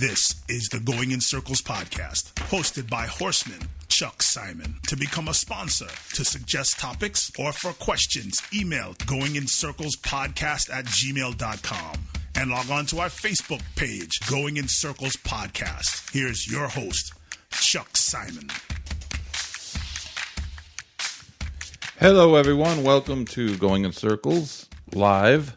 This is the Going In Circles podcast, hosted by horseman Chuck Simon. To become a sponsor, to suggest topics, or for questions, email goingincirclespodcast@gmail.com and log on to our Facebook page, Going In Circles Podcast. Here's your host, Chuck Simon. Hello, everyone. Welcome to Going In Circles Live.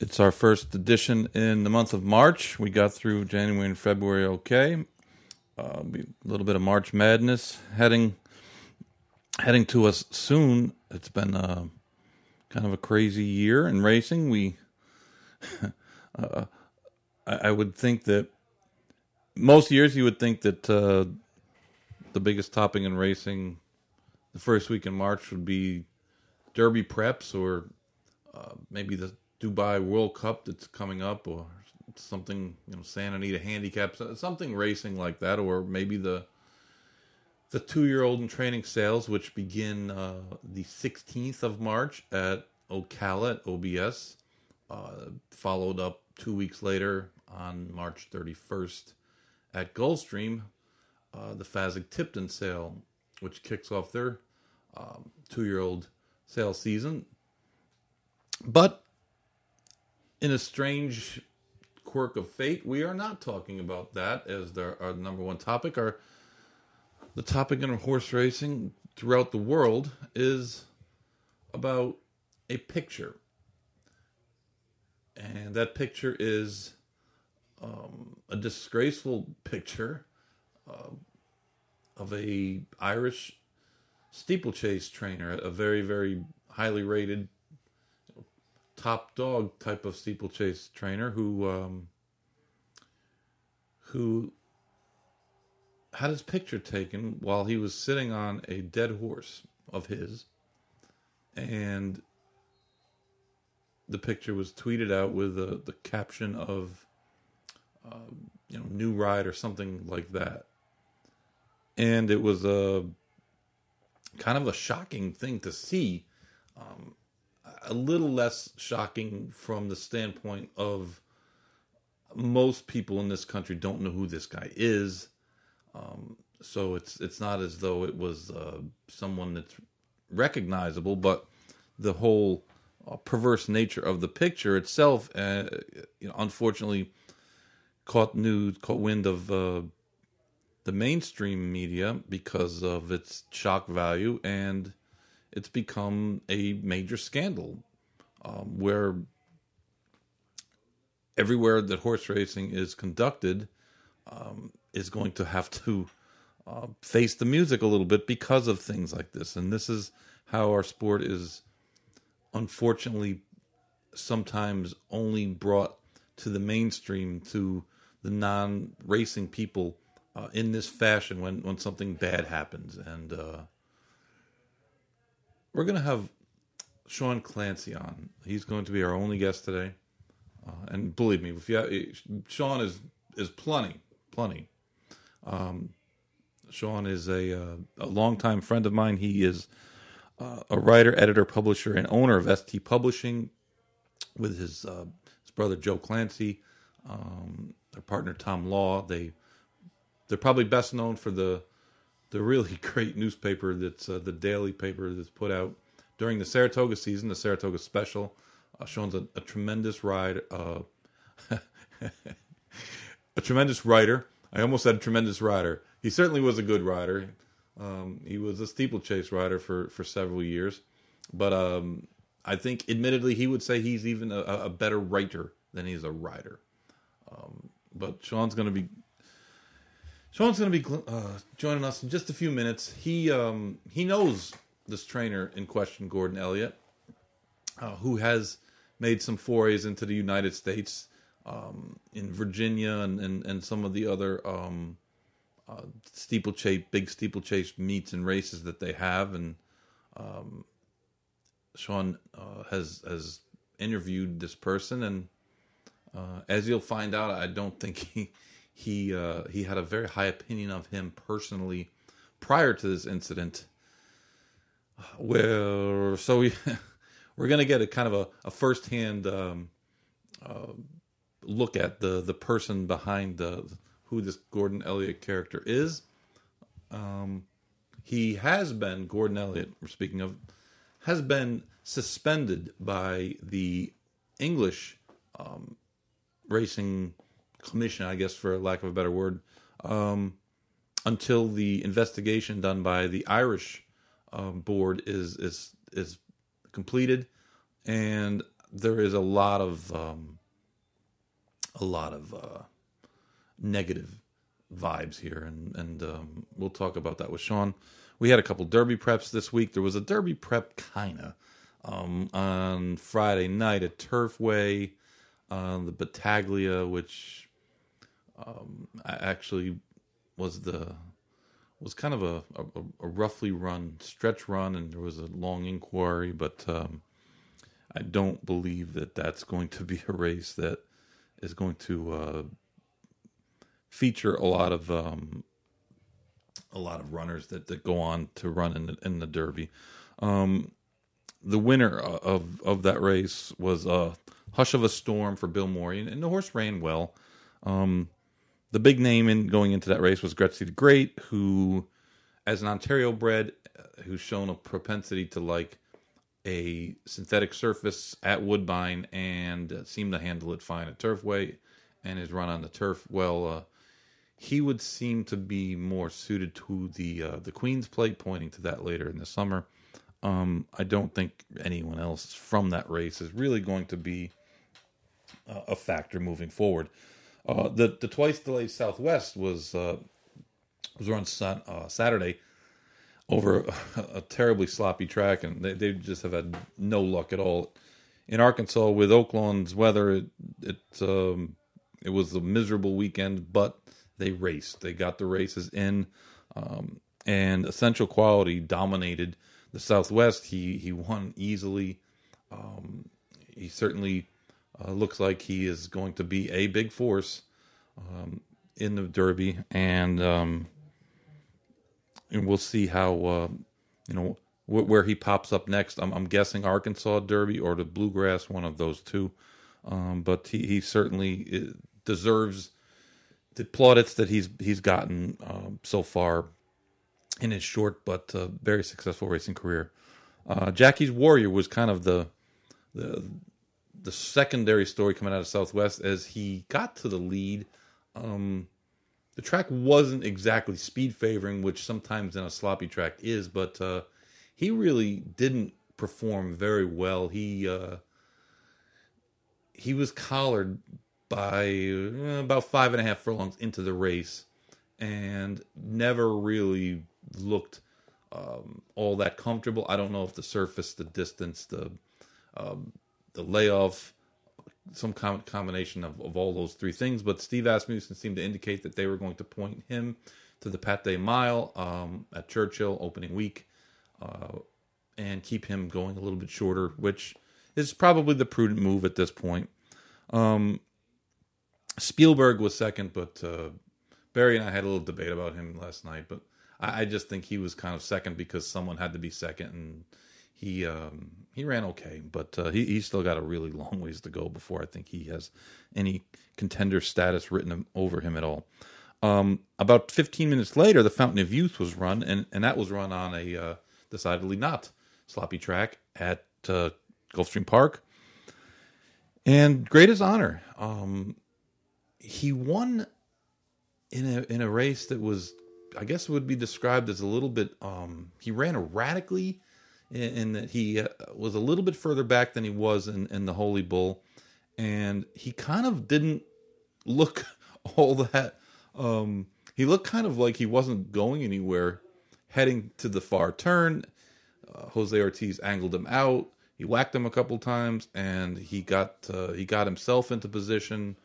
It's our first edition in the month of March. We got through January and February okay. A little bit of March madness heading to us soon. It's been kind of a crazy year in racing. We, I would think that most years you would think that the biggest topping in racing the first week in March would be Derby preps or maybe the Dubai World Cup that's coming up, or something, you know, Santa Anita Handicap, something racing like that, or maybe the 2-year-old in training sales, which begin the 16th of March at Ocala at OBS, followed up 2 weeks later on March 31st at Gulfstream, the Fazig Tipton sale, which kicks off their 2-year-old sale season. But in a strange quirk of fate, we are not talking about that as our number one topic. The topic in horse racing throughout the world is about a picture. And that picture is a disgraceful picture of a Irish steeplechase trainer, a very, very highly rated top dog type of steeplechase trainer who had his picture taken while he was sitting on a dead horse of his, and the picture was tweeted out with the caption of new ride or something like that, and it was a kind of a shocking thing to see. A little less shocking from the standpoint of most people in this country don't know who this guy is. So it's not as though it was someone that's recognizable, but the whole perverse nature of the picture itself, unfortunately, caught wind of the mainstream media because of its shock value, and it's become a major scandal where everywhere that horse racing is conducted is going to have to face the music a little bit because of things like this. And this is how our sport is unfortunately sometimes only brought to the mainstream, to the non-racing people in this fashion when something bad happens. And we're going to have Sean Clancy on. He's going to be our only guest today. And believe me, if you Sean is plenty. Sean is a longtime friend of mine. He is a writer, editor, publisher, and owner of ST Publishing with his brother Joe Clancy, their partner Tom Law. They're probably best known for the really great newspaper that's the daily paper that's put out during the Saratoga season, the Saratoga Special. Sean's a tremendous ride, a tremendous writer. I almost said tremendous rider. He certainly was a good rider. He was a steeplechase rider for several years, but I think, admittedly, he would say he's even a better writer than he's a rider. But Sean's going to be joining us in just a few minutes. He knows this trainer in question, Gordon Elliott, who has made some forays into the United States, in Virginia and some of the other big steeplechase meets and races that they have. And Sean has interviewed this person, and as you'll find out, I don't think he had a very high opinion of him personally prior to this incident. Well, so we're going to get a kind of a firsthand look at the person behind who this Gordon Elliott character is. He has been, Gordon Elliott, we're speaking of, has been suspended by the English Racing Commission, I guess, for lack of a better word, until the investigation done by the Irish board is completed. And there is a lot of negative vibes here, and we'll talk about that with Sean. We had a couple derby preps this week. There was a derby prep on Friday night at Turfway on the Battaglia, which I actually was kind of a roughly run stretch run, and there was a long inquiry, but I don't believe that that's going to be a race that is going to feature a lot of runners that go on to run in the Derby. The winner of that race was Hush of a Storm for Bill Morey, and the horse ran well. The big name in going into that race was Gretzky the Great, who, as an Ontario bred, who's shown a propensity to like a synthetic surface at Woodbine and seemed to handle it fine at Turfway and his run on the turf. Well, he would seem to be more suited to the Queen's Plate, pointing to that later in the summer. I don't think anyone else from that race is really going to be a factor moving forward. The twice delayed Southwest was run Saturday over a terribly sloppy track, and they just have had no luck at all. In Arkansas, with Oaklawn's weather, it was a miserable weekend, but they raced. They got the races in, and Essential Quality dominated the Southwest. He won easily. He certainly looks like he is going to be a big force in the Derby, and we'll see how where he pops up next. I'm guessing Arkansas Derby or the Bluegrass, one of those two. But he certainly deserves the plaudits that he's gotten so far in his short but very successful racing career. Jackie's Warrior was kind of the secondary story coming out of Southwest as he got to the lead. The track wasn't exactly speed favoring, which sometimes in a sloppy track is, but he really didn't perform very well. He was collared by about 5.5 furlongs into the race and never really looked all that comfortable. I don't know if the surface, the distance, the layoff, some combination of all those three things, but Steve Asmussen seemed to indicate that they were going to point him to the Pathé Mile at Churchill opening week and keep him going a little bit shorter, which is probably the prudent move at this point. Spielberg was second, but Barry and I had a little debate about him last night, but I just think he was kind of second because someone had to be second, and he ran okay, but he's still got a really long ways to go before I think he has any contender status written over him at all. About 15 minutes later, the Fountain of Youth was run, and that was run on a decidedly not sloppy track at Gulfstream Park. And great as honor, he won in a race that was, I guess, would be described as a little bit. He ran erratically, in that he was a little bit further back than he was in the Holy Bull, and he kind of didn't look all that. He looked kind of like he wasn't going anywhere, heading to the far turn. Jose Ortiz angled him out. He whacked him a couple times, and he got himself into position.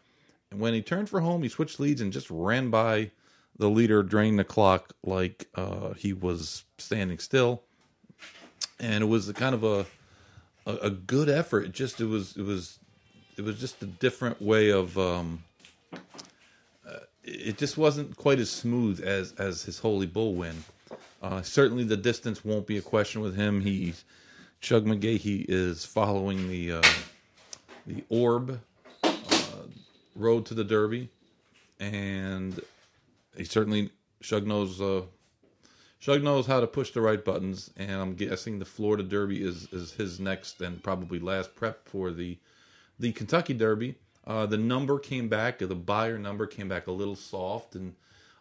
And when he turned for home, he switched leads and just ran by the leader, drained the clock like he was standing still. And it was kind of a good effort. It was just a different way of. It just wasn't quite as smooth as his Holy Bull win. Certainly, the distance won't be a question with him. Chug McGahee is following the Orb road to the Derby, and he certainly Shug knows how to push the right buttons, and I'm guessing the Florida Derby is his next and probably last prep for the Kentucky Derby. The number came back, the buyer number came back a little soft, and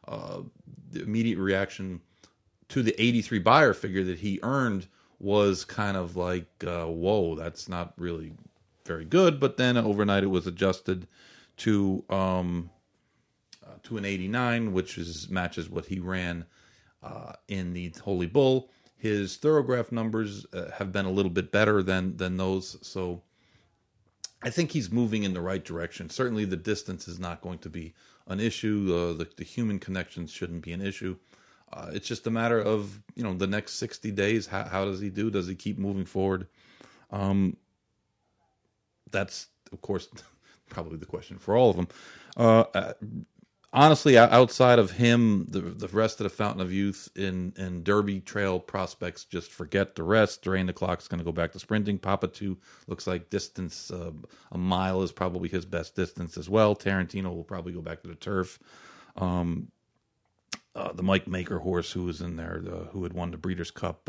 the immediate reaction to the 83 buyer figure that he earned was kind of like, whoa, that's not really very good. But then overnight it was adjusted to an 89, which matches what he ran in the Holy Bull. His Thoroughgraph numbers have been a little bit better than those, so I think he's moving in the right direction. Certainly the distance is not going to be an issue. The human connections shouldn't be an issue. It's just a matter of, the next 60 days, how does he do? Does he keep moving forward? That's, of course, probably the question for all of them. Honestly, outside of him, the rest of the Fountain of Youth and Derby Trail prospects, just forget the rest. Drain the Clock's going to go back to sprinting. Papa 2 looks like distance, a mile is probably his best distance as well. Tarantino will probably go back to the turf. The Mike Maker horse who was in there, who had won the Breeders' Cup,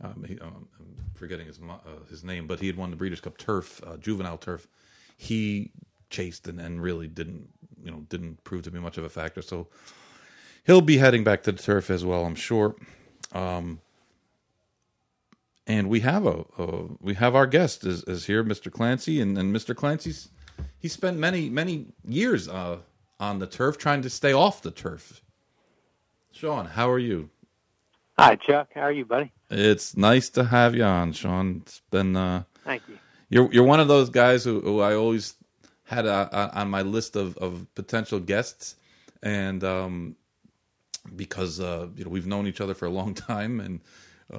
I'm forgetting his name, but he had won the Breeders' Cup turf, juvenile turf. He chased and really didn't prove to be much of a factor. So he'll be heading back to the turf as well, I'm sure. And we have our guest is here, Mr. Clancy, and Mr. Clancy's he spent many years on the turf, trying to stay off the turf. Sean, how are you? Hi, Chuck. How are you, buddy? It's nice to have you on, Sean. It's been thank you. You're one of those guys who I always had on my list of potential guests, and because we've known each other for a long time, and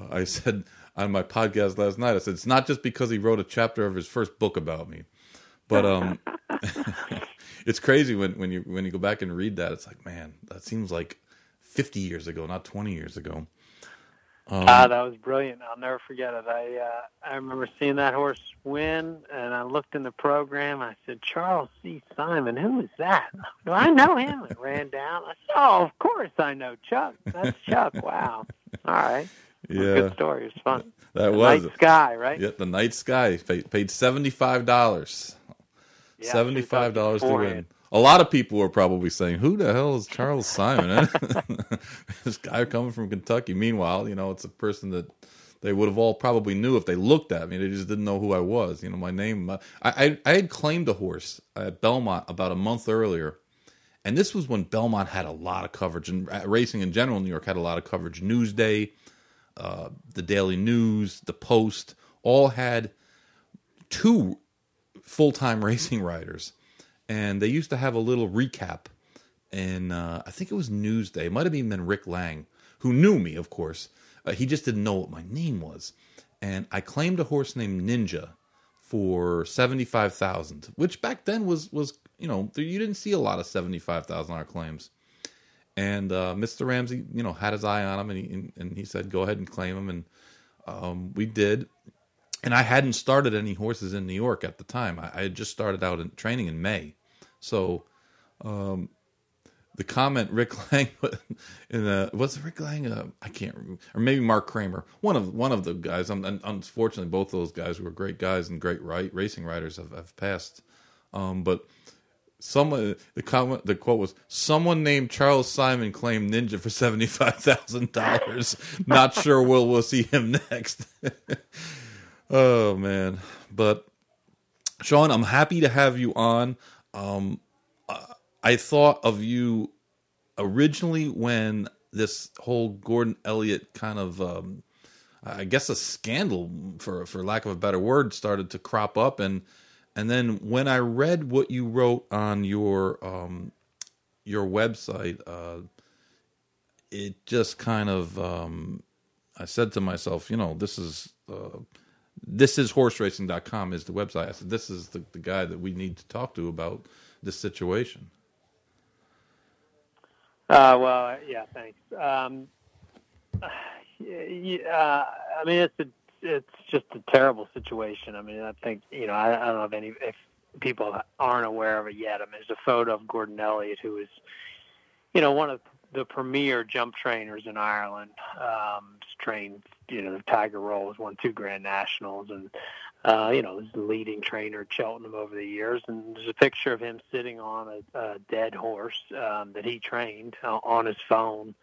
I said on my podcast last night, I said it's not just because he wrote a chapter of his first book about me, but it's crazy when you go back and read that, it's like, man, that seems like 50 years ago, not 20 years ago. That was brilliant. I'll never forget it. I remember seeing that horse win, and I looked in the program. I said, Charles C. Simon, who is that? Do I know him? I ran down. I said, oh, of course I know Chuck. That's Chuck. Wow. All right. Yeah. It was a good story. It was fun. That was Night Sky, right? Yep, the Night Sky. Paid $75. Yeah, $75 to win. A lot of people were probably saying, who the hell is Charles Simon? This guy coming from Kentucky. Meanwhile, it's a person that they would have all probably knew if they looked at me. They just didn't know who I was. My name. I had claimed a horse at Belmont about a month earlier. And this was when Belmont had a lot of coverage. And racing in general in New York had a lot of coverage. Newsday, the Daily News, the Post, all had two full-time racing writers. And they used to have a little recap in, I think it was Newsday. It might have even been Rick Lang, who knew me, of course. He just didn't know what my name was. And I claimed a horse named Ninja for $75,000, which back then was you didn't see a lot of $75,000 claims. And Mr. Ramsey, had his eye on him, and he said, go ahead and claim him. And we did. And I hadn't started any horses in New York at the time. I had just started out in training in May. So, the comment Rick Lang was Rick Lang? I can't remember, or maybe Mark Kramer, one of the guys. Unfortunately, both those guys were great guys and great racing writers have passed. But someone, the quote was, someone named Charles Simon claimed Ninja for $75,000. Not sure we'll see him next. Oh man. But Sean, I'm happy to have you on. I thought of you originally when this whole Gordon Elliott kind of, I guess a scandal for lack of a better word started to crop up. And then when I read what you wrote on your website, it just kind of, I said to myself, this is horseracing.com is the website. I said, this is the guy that we need to talk to about this situation. Well, yeah, thanks. It's just a terrible situation. I mean, I think, I don't have any, if people that aren't aware of it yet, I mean, there's a photo of Gordon Elliott, who is, you know, one of the premier jump trainers in Ireland. Trained, you know, Tiger Roll has won 2 Grand Nationals, and, you know, is the leading trainer at Cheltenham over the years. And there's a picture of him sitting on a dead horse that he trained on his phone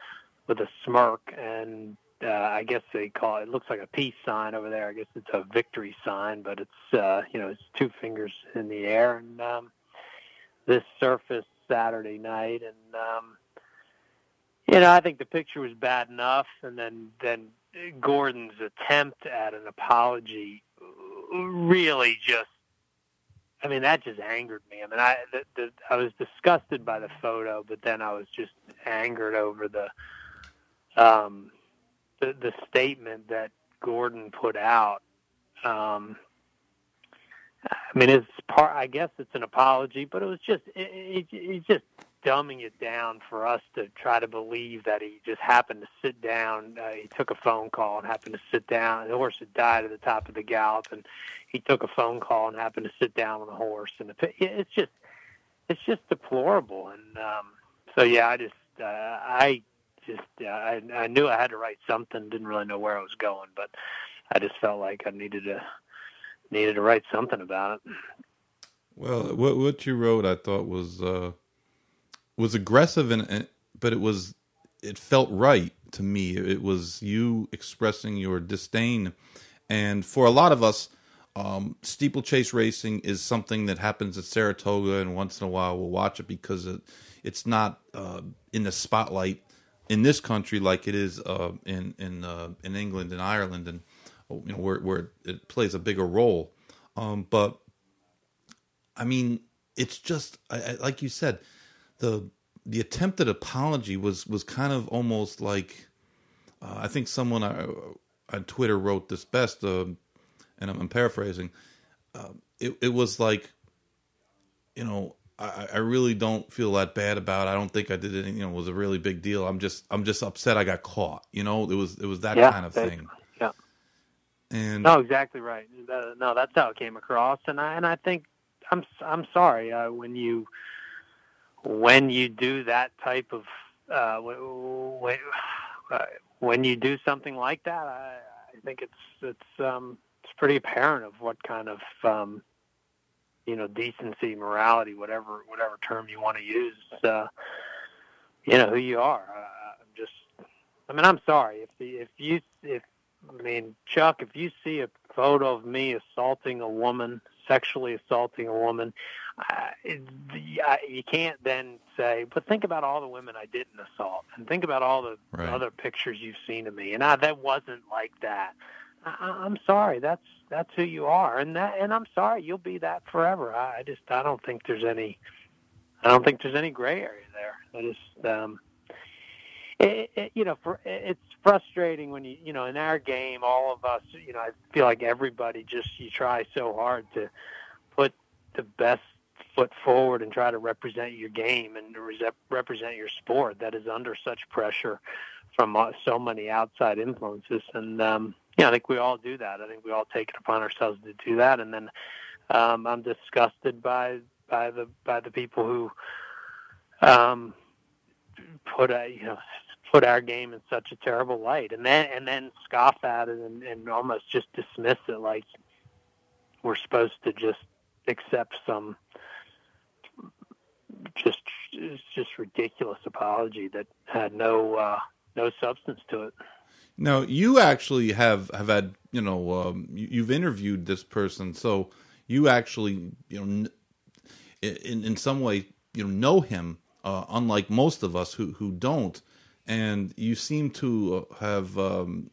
with a smirk. And I guess they call it, it looks like a peace sign over there. I guess it's a victory sign, but it's, you know, it's 2 fingers in the air. And this surfaced Saturday night, and, you know, I think the picture was bad enough, and then Gordon's attempt at an apology really just, I mean, that just angered me. I mean, I was disgusted by the photo, but then I was just angered over the statement that Gordon put out. I mean, it's part, I guess it's an apology, but it was just, it just dumbing it down for us to try to believe that he just happened to sit down. He took a phone call and happened to sit down. The horse had died at the top of the gallop, and he took a phone call and happened to sit down on the horse. And it's just deplorable. And so, yeah, I knew I had to write something. Didn't really know where I was going, but I just felt like I needed to write something about it. Well, what you wrote, I thought was aggressive, but it felt right to me. It was you expressing your disdain, and for a lot of us, steeplechase racing is something that happens at Saratoga, and once in a while we'll watch it because it's not in the spotlight in this country like it is in England and Ireland, and you know where it plays a bigger role. But I mean, it's just like you said. The attempted apology was kind of almost like, I think someone on Twitter wrote this best, and I'm paraphrasing. It was like, you know, I really don't feel that bad about it. I don't think I did anything, you know, it was a really big deal. I'm just upset I got caught. You know, it was that kind of thing. Yeah. And no, exactly right. No, that's how it came across. And I think I'm sorry when you do that type of when you do something like that, I think it's pretty apparent of what kind of you know, decency, morality, whatever term you want to use, you know, who you are. I'm sorry Chuck, if you see a photo of me sexually assaulting a woman, you can't then say, but think about all the women I didn't assault, and think about all the other pictures you've seen of me. And that wasn't like that. I'm sorry. That's who you are. And I'm sorry, you'll be that forever. I don't think there's any gray area there. I just, you know, it's frustrating when you know, in our game, all of us, you know, I feel like everybody you try so hard to put the best foot forward and try to represent your game and to represent your sport that is under such pressure from so many outside influences. And, you know, I think we all do that. I think we all take it upon ourselves to do that. And then I'm disgusted by the people who put our game in such a terrible light, and then scoff at it and almost just dismiss it like we're supposed to just accept some just ridiculous apology that had no substance to it. Now, you actually have had, you know, you've interviewed this person, so you actually, you know, in some way, you know him, unlike most of us who don't. And you seem to have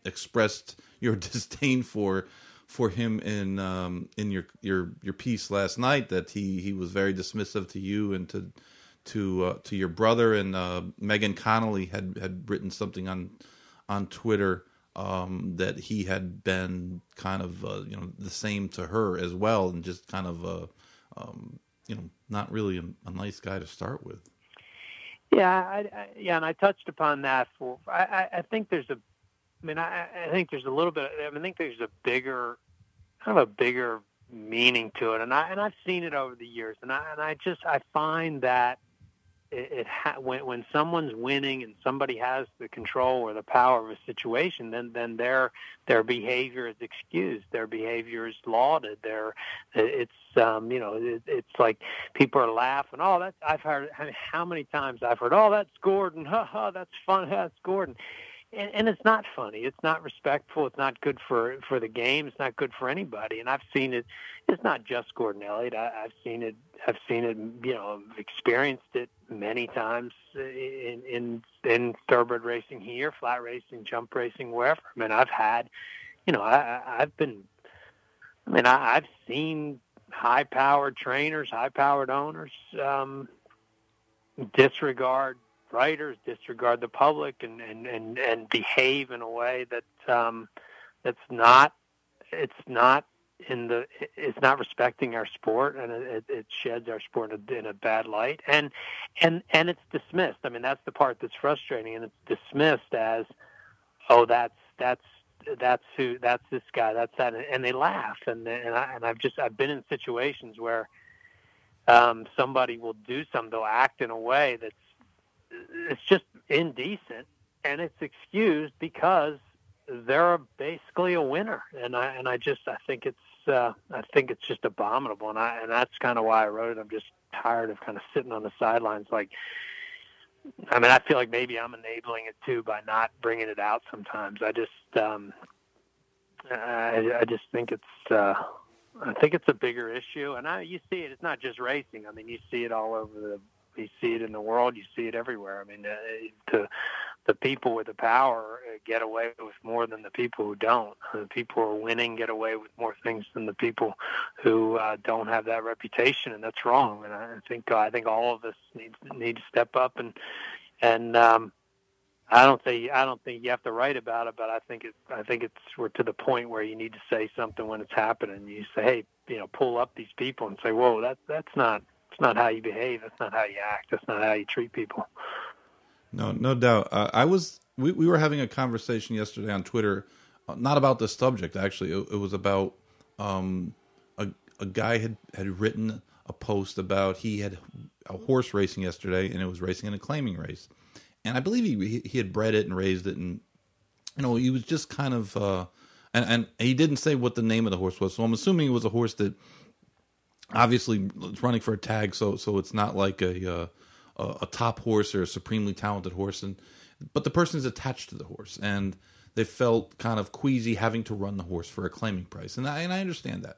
expressed your disdain for him in your piece last night, that he was very dismissive to you and to your brother. And Megan Connolly had written something on Twitter that he had been kind of you know, the same to her as well, and just kind of you know, not really a nice guy to start with. Yeah, and I touched upon that. I think there's I think there's a bigger meaning to it, and I've seen it over the years, and I find that when someone's winning and somebody has the control or the power of a situation, then their behavior is excused, their behavior is lauded. It's like people are laughing. Oh, that's I've heard. I mean, how many times I've heard? Oh, that's Gordon. Ha ha. That's fun. That's Gordon. And it's not funny. It's not respectful. It's not good for the game. It's not good for anybody. And I've seen it. It's not just Gordon Elliott. I've seen it. I've seen it. You know, experienced it many times in thoroughbred racing here, flat racing, jump racing, wherever. I mean, I've had. You know, I've been. I mean, I've seen high-powered trainers, high-powered owners disregard writers, disregard the public, and behave in a way that it's not respecting our sport, and it sheds our sport in a bad light, and it's dismissed. I mean, that's the part that's frustrating, and it's dismissed as, oh, that's this guy, that's that, and they laugh, and I've been in situations where somebody will do something, they'll act in a way that's. It's just indecent, and it's excused because they're basically a winner. And I think it's just abominable. And that's kind of why I wrote it. I'm just tired of kind of sitting on the sidelines. Like, I mean, I feel like maybe I'm enabling it too by not bringing it out sometimes. I just think it's, I think it's a bigger issue. And you see it. It's not just racing. I mean, you see it all over the. You see it in the world. You see it everywhere. I mean, the people with the power get away with more than the people who don't. The people who are winning get away with more things than the people who don't have that reputation, and that's wrong. And I think all of us need to step up. And I don't think you have to write about it, but I think it's we're to the point where you need to say something when it's happening. You say, hey, you know, pull up these people and say, whoa, that's not. It's not how you behave. That's not how you act. That's not how you treat people. No doubt. We were having a conversation yesterday on Twitter, not about this subject, actually. It was about a guy had written a post about he had a horse racing yesterday, and it was racing in a claiming race. And I believe he had bred it and raised it, and you know he was just kind of and he didn't say what the name of the horse was, so I'm assuming it was a horse that. Obviously, it's running for a tag, so it's not like a top horse or a supremely talented horse, but the person is attached to the horse, and they felt kind of queasy having to run the horse for a claiming price, and I understand that.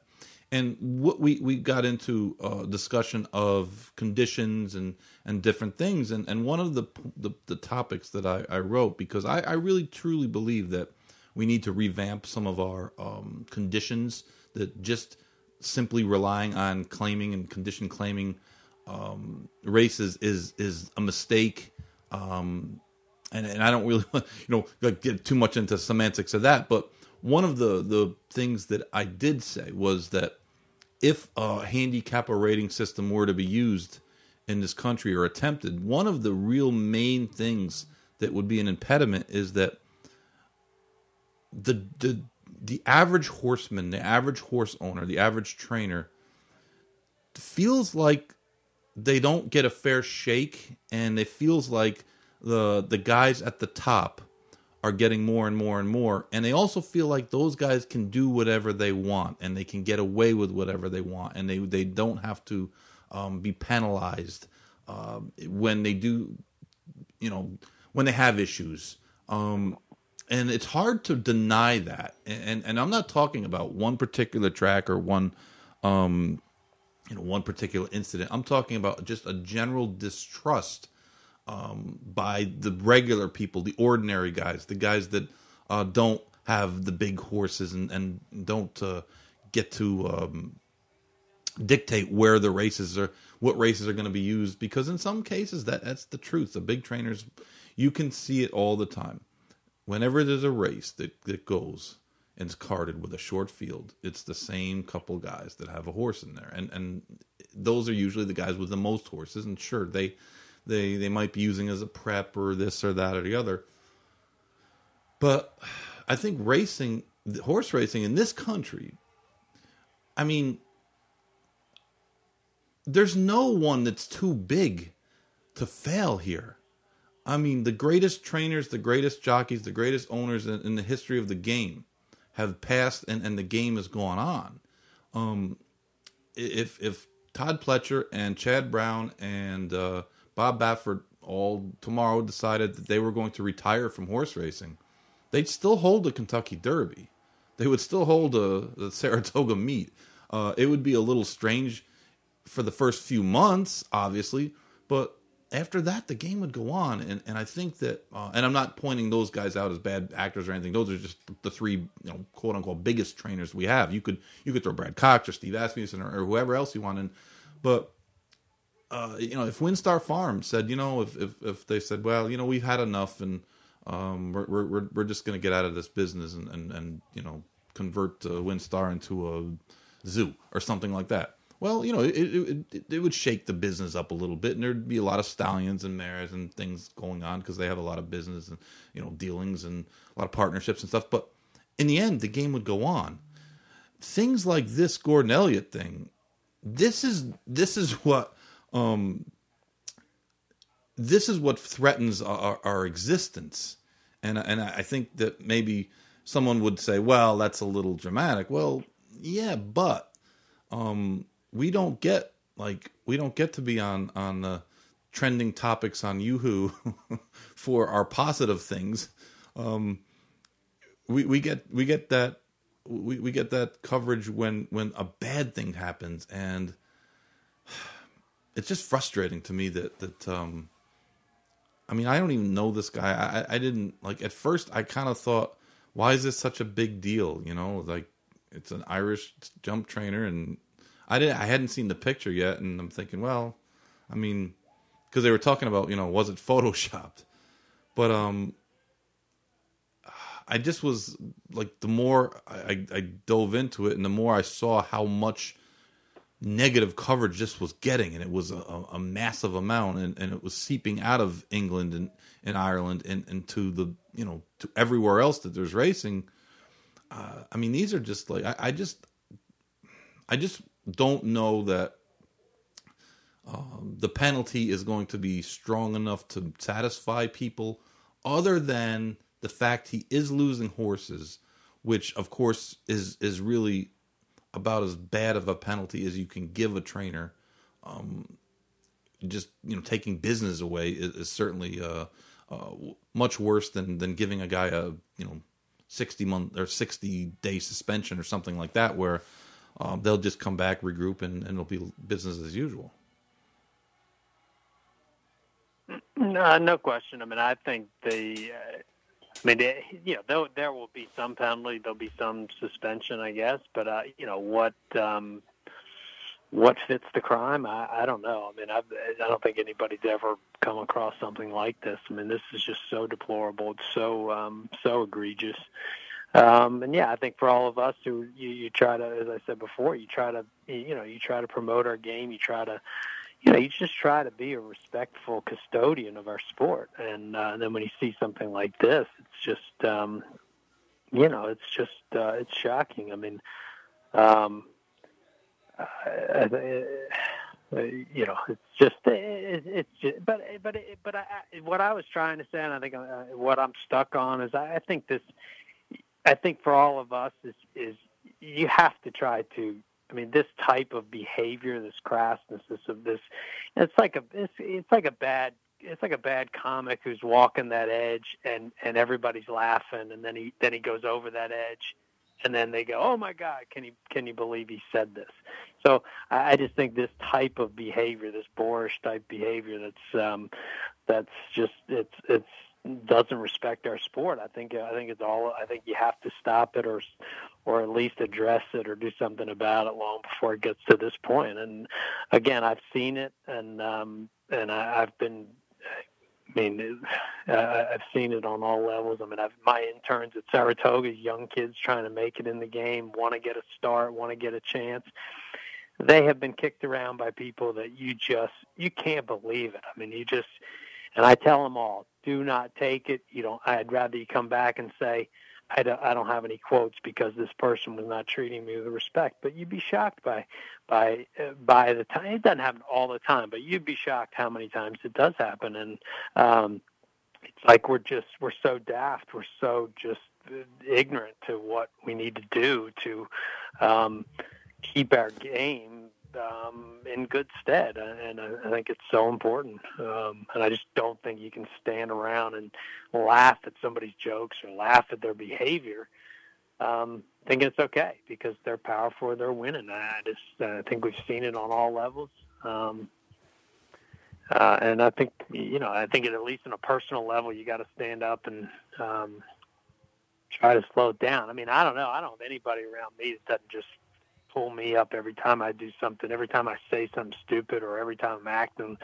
And what we got into a discussion of conditions and different things, and one of the topics that I wrote, because I really truly believe that we need to revamp some of our conditions that just. Simply relying on claiming and condition claiming races is a mistake, and I don't really want, get too much into semantics of that. But one of the things that I did say was that if a handicap or rating system were to be used in this country or attempted, one of the real main things that would be an impediment is that the average horseman, the average horse owner, the average trainer feels like they don't get a fair shake, and it feels like the guys at the top are getting more and more and more, and they also feel like those guys can do whatever they want, and they can get away with whatever they want, and they don't have to be penalized when they do, when they have issues. And it's hard to deny that. And I'm not talking about one particular track or one particular incident. I'm talking about just a general distrust by the regular people, the ordinary guys, the guys that don't have the big horses and don't get to dictate where the races are, what races are going to be used. Because in some cases, that's the truth. The big trainers, you can see it all the time. Whenever there's a race that goes and is carded with a short field, it's the same couple guys that have a horse in there. And those are usually the guys with the most horses. And sure, they might be using as a prep or this or that or the other. But I think horse racing in this country, I mean, there's no one that's too big to fail here. I mean, the greatest trainers, the greatest jockeys, the greatest owners in the history of the game have passed, and the game has gone on. If Todd Pletcher and Chad Brown and Bob Baffert all tomorrow decided that they were going to retire from horse racing, they'd still hold the Kentucky Derby. They would still hold the Saratoga meet. It would be a little strange for the first few months, obviously, but after that, the game would go on, and I think that, and I'm not pointing those guys out as bad actors or anything. Those are just the three, quote unquote, biggest trainers we have. You could throw Brad Cox or Steve Asmussen or whoever else you want in, but if Winstar Farm said, if they said, well, we've had enough, and we're just going to get out of this business and convert Winstar into a zoo or something like that. Well, it would shake the business up a little bit, and there'd be a lot of stallions and mares and things going on because they have a lot of business and, dealings and a lot of partnerships and stuff. But in the end, the game would go on. Things like this Gordon Elliott thing, this is what threatens our existence. And I think that maybe someone would say, well, that's a little dramatic. Well, yeah, but we don't get to be on the trending topics on Yoohoo for our positive things. We get that coverage when a bad thing happens, and it's just frustrating to me that I mean, I don't even know this guy. I didn't like at first. I kind of thought, why is this such a big deal? It's an Irish jump trainer, and I hadn't seen the picture yet, and I'm thinking, well, I mean, because they were talking about, was it photoshopped? But I just was like, the more I dove into it, and the more I saw how much negative coverage this was getting, and it was a massive amount, and it was seeping out of England and Ireland and to the to everywhere else that there's racing. I mean, these are just like, I just don't know that the penalty is going to be strong enough to satisfy people, other than the fact he is losing horses, which of course is really about as bad of a penalty as you can give a trainer. Taking business away is certainly much worse than giving a guy a 60-month or 60-day suspension or something like that, where they'll just come back, regroup, and it'll be business as usual. No question. I mean, I think there will be some penalty, there'll be some suspension, I guess. But what fits the crime? I don't know. I mean, I don't think anybody's ever come across something like this. I mean, this is just so deplorable. It's so egregious. And yeah, I think for all of us who you try to, as I said before, you try to promote our game. You try to, you just try to be a respectful custodian of our sport. And then when you see something like this, it's just, it's shocking. I mean, what I was trying to say, and I think what I'm stuck on is, I think for all of us is you have to try to, I mean, this type of behavior, this crassness of this, it's like a bad comic who's walking that edge and everybody's laughing. And then he goes over that edge. And then they go, oh, my God, can you believe he said this? So I just think this type of behavior, this boorish type behavior that's just it's doesn't respect our sport. I think it's all. I think you have to stop it or at least address it or do something about it long before it gets to this point. And again, I've seen it, and I've been. I mean, I've seen it on all levels. I mean, my interns at Saratoga, young kids trying to make it in the game, want to get a start, want to get a chance. They have been kicked around by people that you can't believe it. I mean, and I tell them all, do not take it. I'd rather you come back and say, I don't have any quotes because this person was not treating me with respect. But you'd be shocked by the time. It doesn't happen all the time, but you'd be shocked how many times it does happen. And it's like we're so daft, we're so just ignorant to what we need to do to keep our game in good stead. And I think it's so important. And I just don't think you can stand around and laugh at somebody's jokes or laugh at their behavior, thinking it's okay because they're powerful, they're winning. I think we've seen it on all levels. And I think, at least on a personal level, you got to stand up and try to slow it down. I mean, I don't know. I don't have anybody around me that doesn't just pull me up every time I do something, every time I say something stupid, or every time I'm acting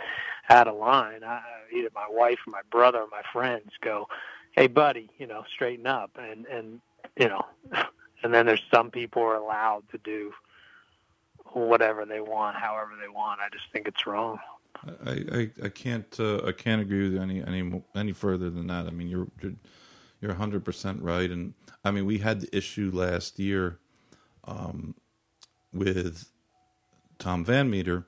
out of line. Either my wife or my brother or my friends go, hey, buddy, straighten up. And then there's some people who are allowed to do whatever they want, however they want. I just think it's wrong. I can't agree with you any further than that. I mean, you're 100% right. And I mean, we had the issue last year with Tom Van Meter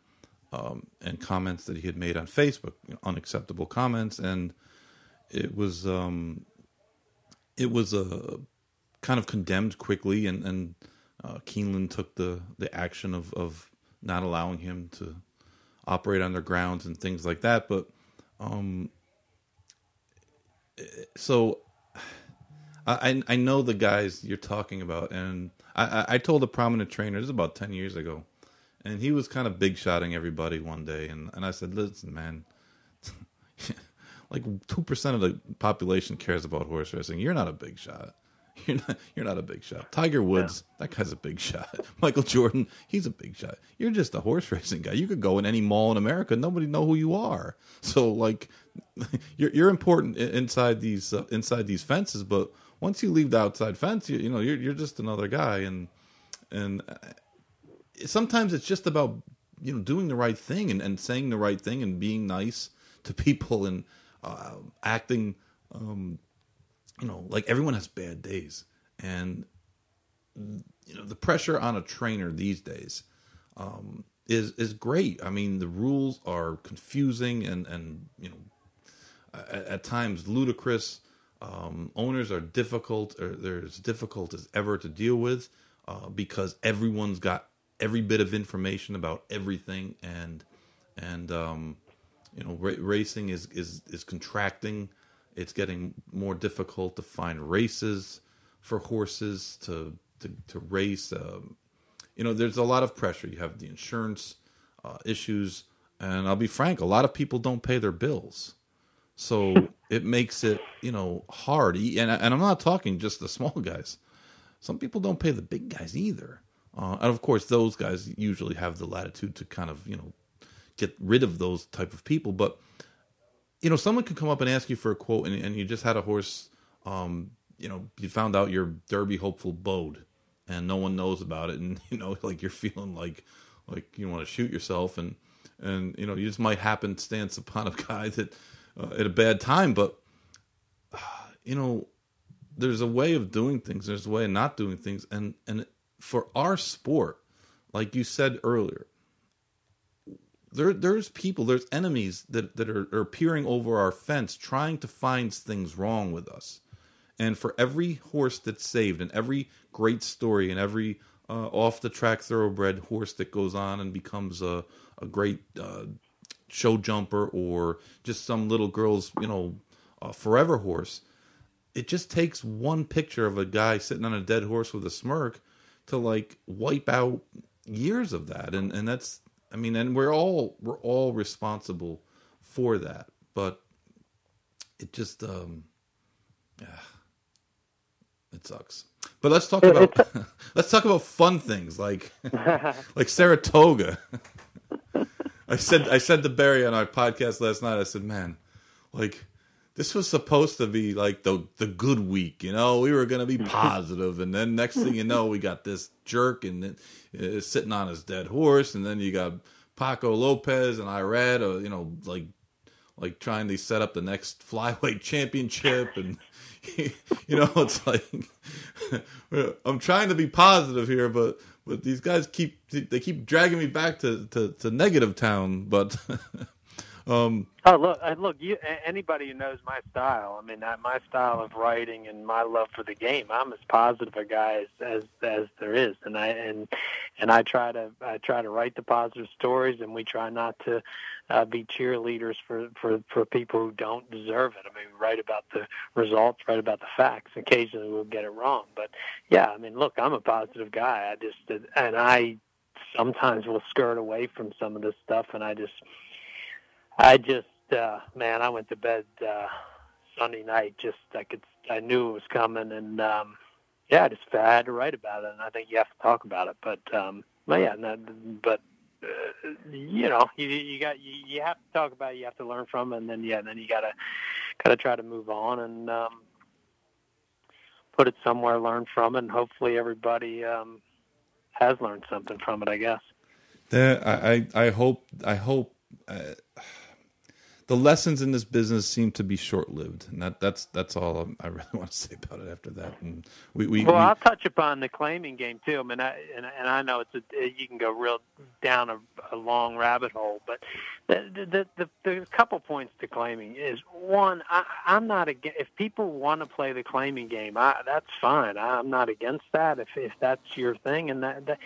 and comments that he had made on Facebook, unacceptable comments, and it was kind of condemned quickly, and Keeneland took the action of not allowing him to operate on their grounds and things like that. But so I know the guys you're talking about, and I told a prominent trainer, this is about 10 years ago, and he was kind of big-shotting everybody one day, and I said, listen, man, like 2% of the population cares about horse racing. You're not a big shot. You're not a big shot. Tiger Woods, yeah. That guy's a big shot. Michael Jordan, he's a big shot. You're just a horse racing guy. You could go in any mall in America, nobody know who you are. So like, you're important inside these fences, but once you leave the outside fence, you're just another guy. And sometimes it's just about doing the right thing and saying the right thing and being nice to people and acting. Like everyone has bad days, and the pressure on a trainer these days is great. I mean, the rules are confusing and at times ludicrous. Owners are difficult, or they're as difficult as ever to deal with, because everyone's got every bit of information about everything, and racing is contracting. It's getting more difficult to find races for horses to race. There's a lot of pressure. You have the insurance issues, and I'll be frank, a lot of people don't pay their bills, so it makes it hard. And I'm not talking just the small guys. Some people don't pay the big guys either, and of course those guys usually have the latitude to kind of get rid of those type of people, but. Someone could come up and ask you for a quote, and you just had a horse, you found out your Derby hopeful bowed, and no one knows about it, and like you're feeling like you want to shoot yourself, and you just might happenstance upon a guy that at a bad time, but there's a way of doing things, there's a way of not doing things, and for our sport, like you said earlier. There's people, there's enemies that are peering over our fence trying to find things wrong with us. And for every horse that's saved and every great story and every off-the-track thoroughbred horse that goes on and becomes a great show jumper or just some little girl's, forever horse, it just takes one picture of a guy sitting on a dead horse with a smirk to, like, wipe out years of that. And that's... I mean, and we're all responsible for that, but it just it sucks. But let's talk about fun things like Saratoga. I said to Barry on our podcast last night. I said, man, like this was supposed to be like the good week, we were going to be positive, and then next thing we got this jerk and. Sitting on his dead horse, and then you got Paco Lopez and Irad, like trying to set up the next flyweight championship, and you know, it's like I'm trying to be positive here, but these guys keep dragging me back to negative town. But look, you, anybody who knows my style, I mean, my style of writing and my love for the game, I'm as positive a guy as there is, and I try to write the positive stories, and we try not to be cheerleaders for people who don't deserve it. I mean, we write about the results, write about the facts. Occasionally, we'll get it wrong, but yeah, I mean, look, I'm a positive guy. I sometimes will skirt away from some of this stuff, and I went to bed Sunday night. I knew it was coming, and I had to write about it, and I think you have to talk about it. But you know, you have to talk about it, you have to learn from it, and then you gotta try to move on and put it somewhere, learn from it, and hopefully everybody has learned something from it, I guess. I hope. The lessons in this business seem to be short-lived, and that's all I really want to say about it. After that, and I'll touch upon the claiming game too. I mean, I know you can go real down a long rabbit hole, but the couple points to claiming is one: I'm not against, if people want to play the claiming game, that's fine. I'm not against that if that's your thing, and that.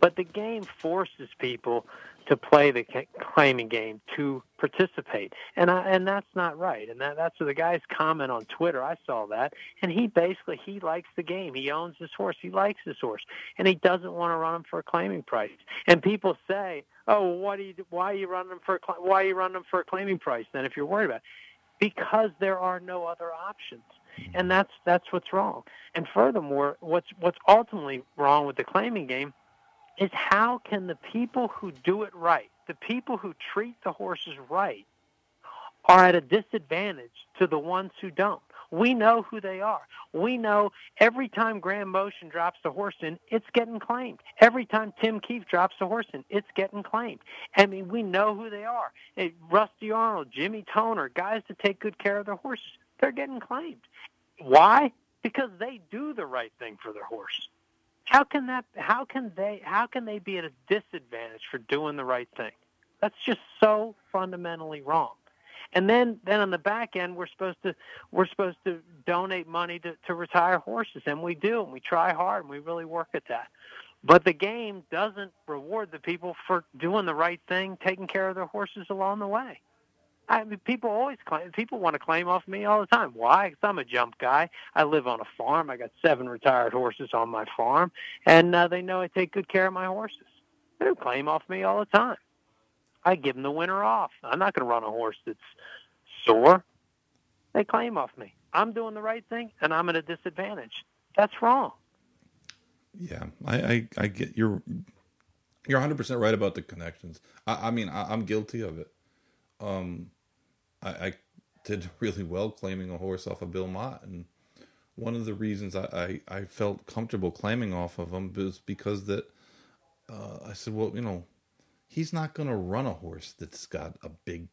But the game forces people to play the claiming game, to participate. And that's not right. And that's the guy's comment on Twitter. I saw that. And he likes the game. He owns his horse. He likes his horse. And he doesn't want to run him for a claiming price. And people say, oh, why are you running him for a claiming price then if you're worried about it? Because there are no other options. And that's what's wrong. And furthermore, what's ultimately wrong with the claiming game is how can the people who do it right, the people who treat the horses right, are at a disadvantage to the ones who don't. We know who they are. We know every time Grand Motion drops the horse in, it's getting claimed. Every time Tim Keefe drops the horse in, it's getting claimed. I mean, we know who they are. Rusty Arnold, Jimmy Toner, guys that take good care of their horses, they're getting claimed. Why? Because they do the right thing for their horse. How can they be at a disadvantage for doing the right thing? That's just so fundamentally wrong. And then on the back end, we're supposed to donate money to retire horses, and we do, and we try hard, and we really work at that. But the game doesn't reward the people for doing the right thing, taking care of their horses along the way. I mean, people want to claim off me all the time. Why? Because I'm a jump guy. I live on a farm. I got 7 retired horses on my farm, and they know I take good care of my horses. They don't claim off me all the time. I give them the winter off. I'm not going to run a horse that's sore. They claim off me. I'm doing the right thing, and I'm at a disadvantage. That's wrong. Yeah, I get you're 100% right about the connections. I'm guilty of it. I did really well claiming a horse off of Bill Mott, and one of the reasons I felt comfortable claiming off of him was because I said, well, you know, he's not going to run a horse that's got a big,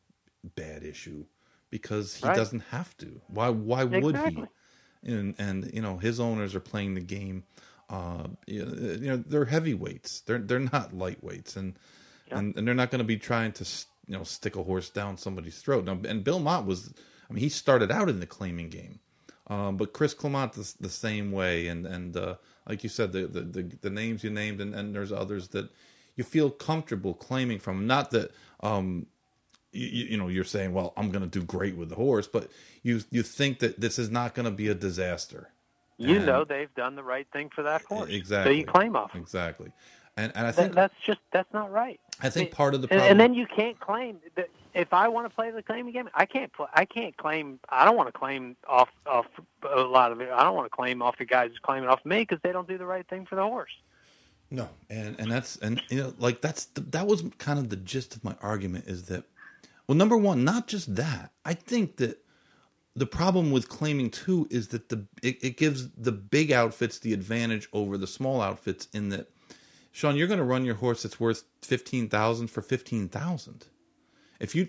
bad issue because he doesn't have to. Why would he? And, you know, his owners are playing the game. You know, they're heavyweights. They're not lightweights, and they're not going to be trying to stick a horse down somebody's throat. Now, and Bill Mott he started out in the claiming game, but Chris Clement the same way. And like you said, the names you named, and there's others that you feel comfortable claiming from. Not that you're saying, well, I'm going to do great with the horse, but you think that this is not going to be a disaster. You know they've done the right thing for that horse. Exactly. So you claim off. Exactly. And I think that's not right. I think part of the problem, and then you can't claim that. If I want to play the claiming game, I can't claim. I don't want to claim off a lot of it. I don't want to claim off the guys who's claiming off me because they don't do the right thing for the horse. No, and that's, and you know, like that was kind of the gist of my argument, is that, well, number one, not just that. I think that the problem with claiming too is that it gives the big outfits the advantage over the small outfits, in that, Sean, you're going to run your horse that's worth $15,000 for $15,000, If you're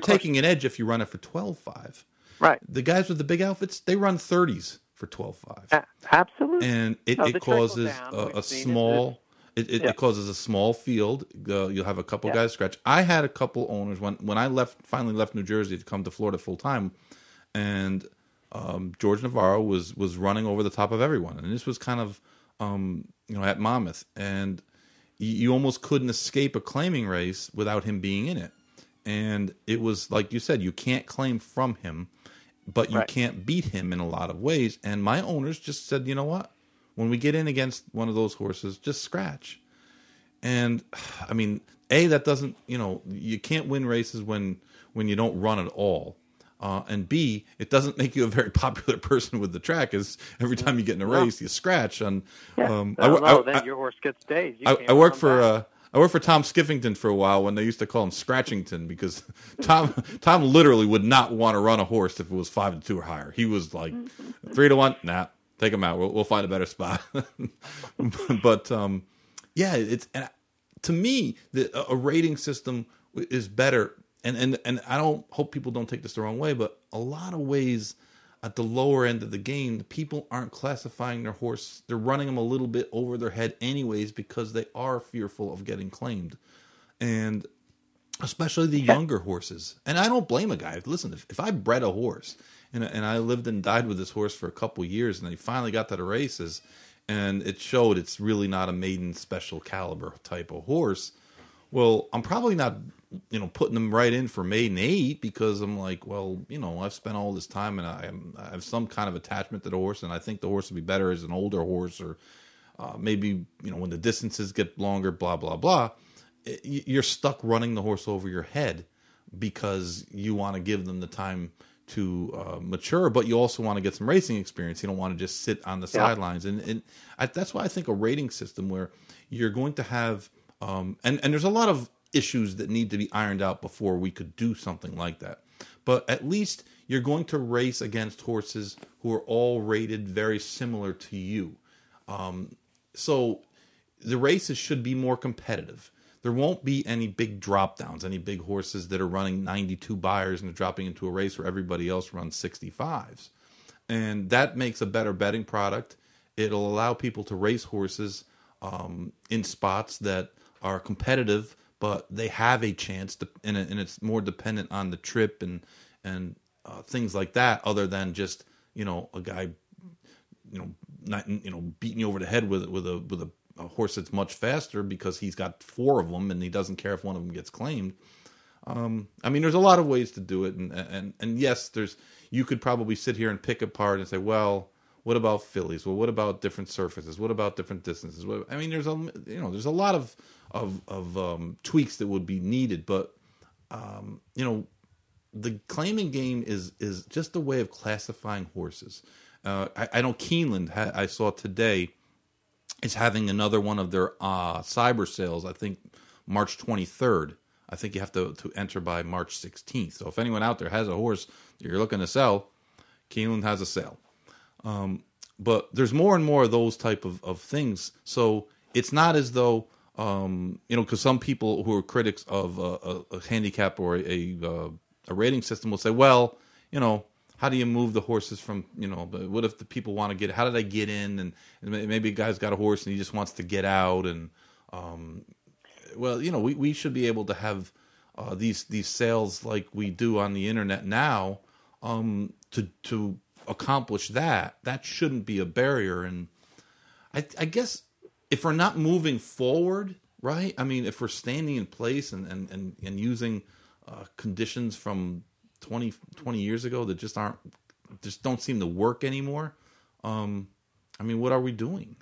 taking an edge if you run it for 12.5. Right. The guys with the big outfits, they run 30s for 12.5. Absolutely. And it causes a small. It causes a small field. You'll have a couple guys scratch. I had a couple owners when I finally left New Jersey to come to Florida full time, and George Navarro was running over the top of everyone. And this was kind of at Monmouth, and you almost couldn't escape a claiming race without him being in it. And it was like you said, you can't claim from him, but you can't beat him in a lot of ways. And my owners just said, you know what? When we get in against one of those horses, just scratch. And I mean, that doesn't, you can't win races when you don't run at all. And B, it doesn't make you a very popular person with the track, is every time you get in a race, you scratch. And then your horse gets dazed. I worked for Tom Skiffington for a while when they used to call him Scratchington, because Tom literally would not want to run a horse if it was 5-2 or higher. He was like 3-1. Nah, take him out. We'll find a better spot. But to me, a rating system is better. And I don't hope people don't take this the wrong way, but a lot of ways at the lower end of the game, the people aren't classifying their horse. They're running them a little bit over their head anyways, because they are fearful of getting claimed, and especially the younger horses. And I don't blame a guy. Listen, if I bred a horse and I lived and died with this horse for a couple years, and they finally got to the races and it showed it's really not a maiden special caliber type of horse, well, I'm probably not, putting them right in for maiden 8, because I'm like, well, I've spent all this time and I have some kind of attachment to the horse, and I think the horse would be better as an older horse, or maybe, when the distances get longer, blah, blah, blah. You're stuck running the horse over your head because you want to give them the time to mature, but you also want to get some racing experience. You don't want to just sit on the sidelines. And that's why I think a rating system where you're going to have, and there's a lot of issues that need to be ironed out before we could do something like that. But at least you're going to race against horses who are all rated very similar to you. So the races should be more competitive. There won't be any big drop downs, any big horses that are running 92 buyers and are dropping into a race where everybody else runs 65s. And that makes a better betting product. It'll allow people to race horses in spots that are competitive, but they have a chance to, and it's more dependent on the trip and things like that, other than just a guy beating you over the head with a horse that's much faster because he's got 4 of them and he doesn't care if one of them gets claimed. I mean, there's a lot of ways to do it, and yes, you could probably sit here and pick apart and say, well, what about fillies? Well, what about different surfaces? What about different distances? I mean, there's a lot of tweaks that would be needed, but the claiming game is just a way of classifying horses. I know Keeneland I saw today is having another one of their cyber sales. I think March 23rd. I think you have to enter by March 16th. So if anyone out there has a horse that you're looking to sell, Keeneland has a sale. But there's more and more of those type of things. So it's not as though, cause some people who are critics of a handicap or a rating system will say, well, how do you move the horses from, what if the people want to get, how do they get in? And maybe a guy's got a horse and he just wants to get out. And, we should be able to have, these sales like we do on the internet now, to accomplish that shouldn't be a barrier. And I guess if we're not moving forward, right? I mean, if we're standing in place and using conditions from 20 years ago that just don't seem to work anymore, I mean, what are we doing?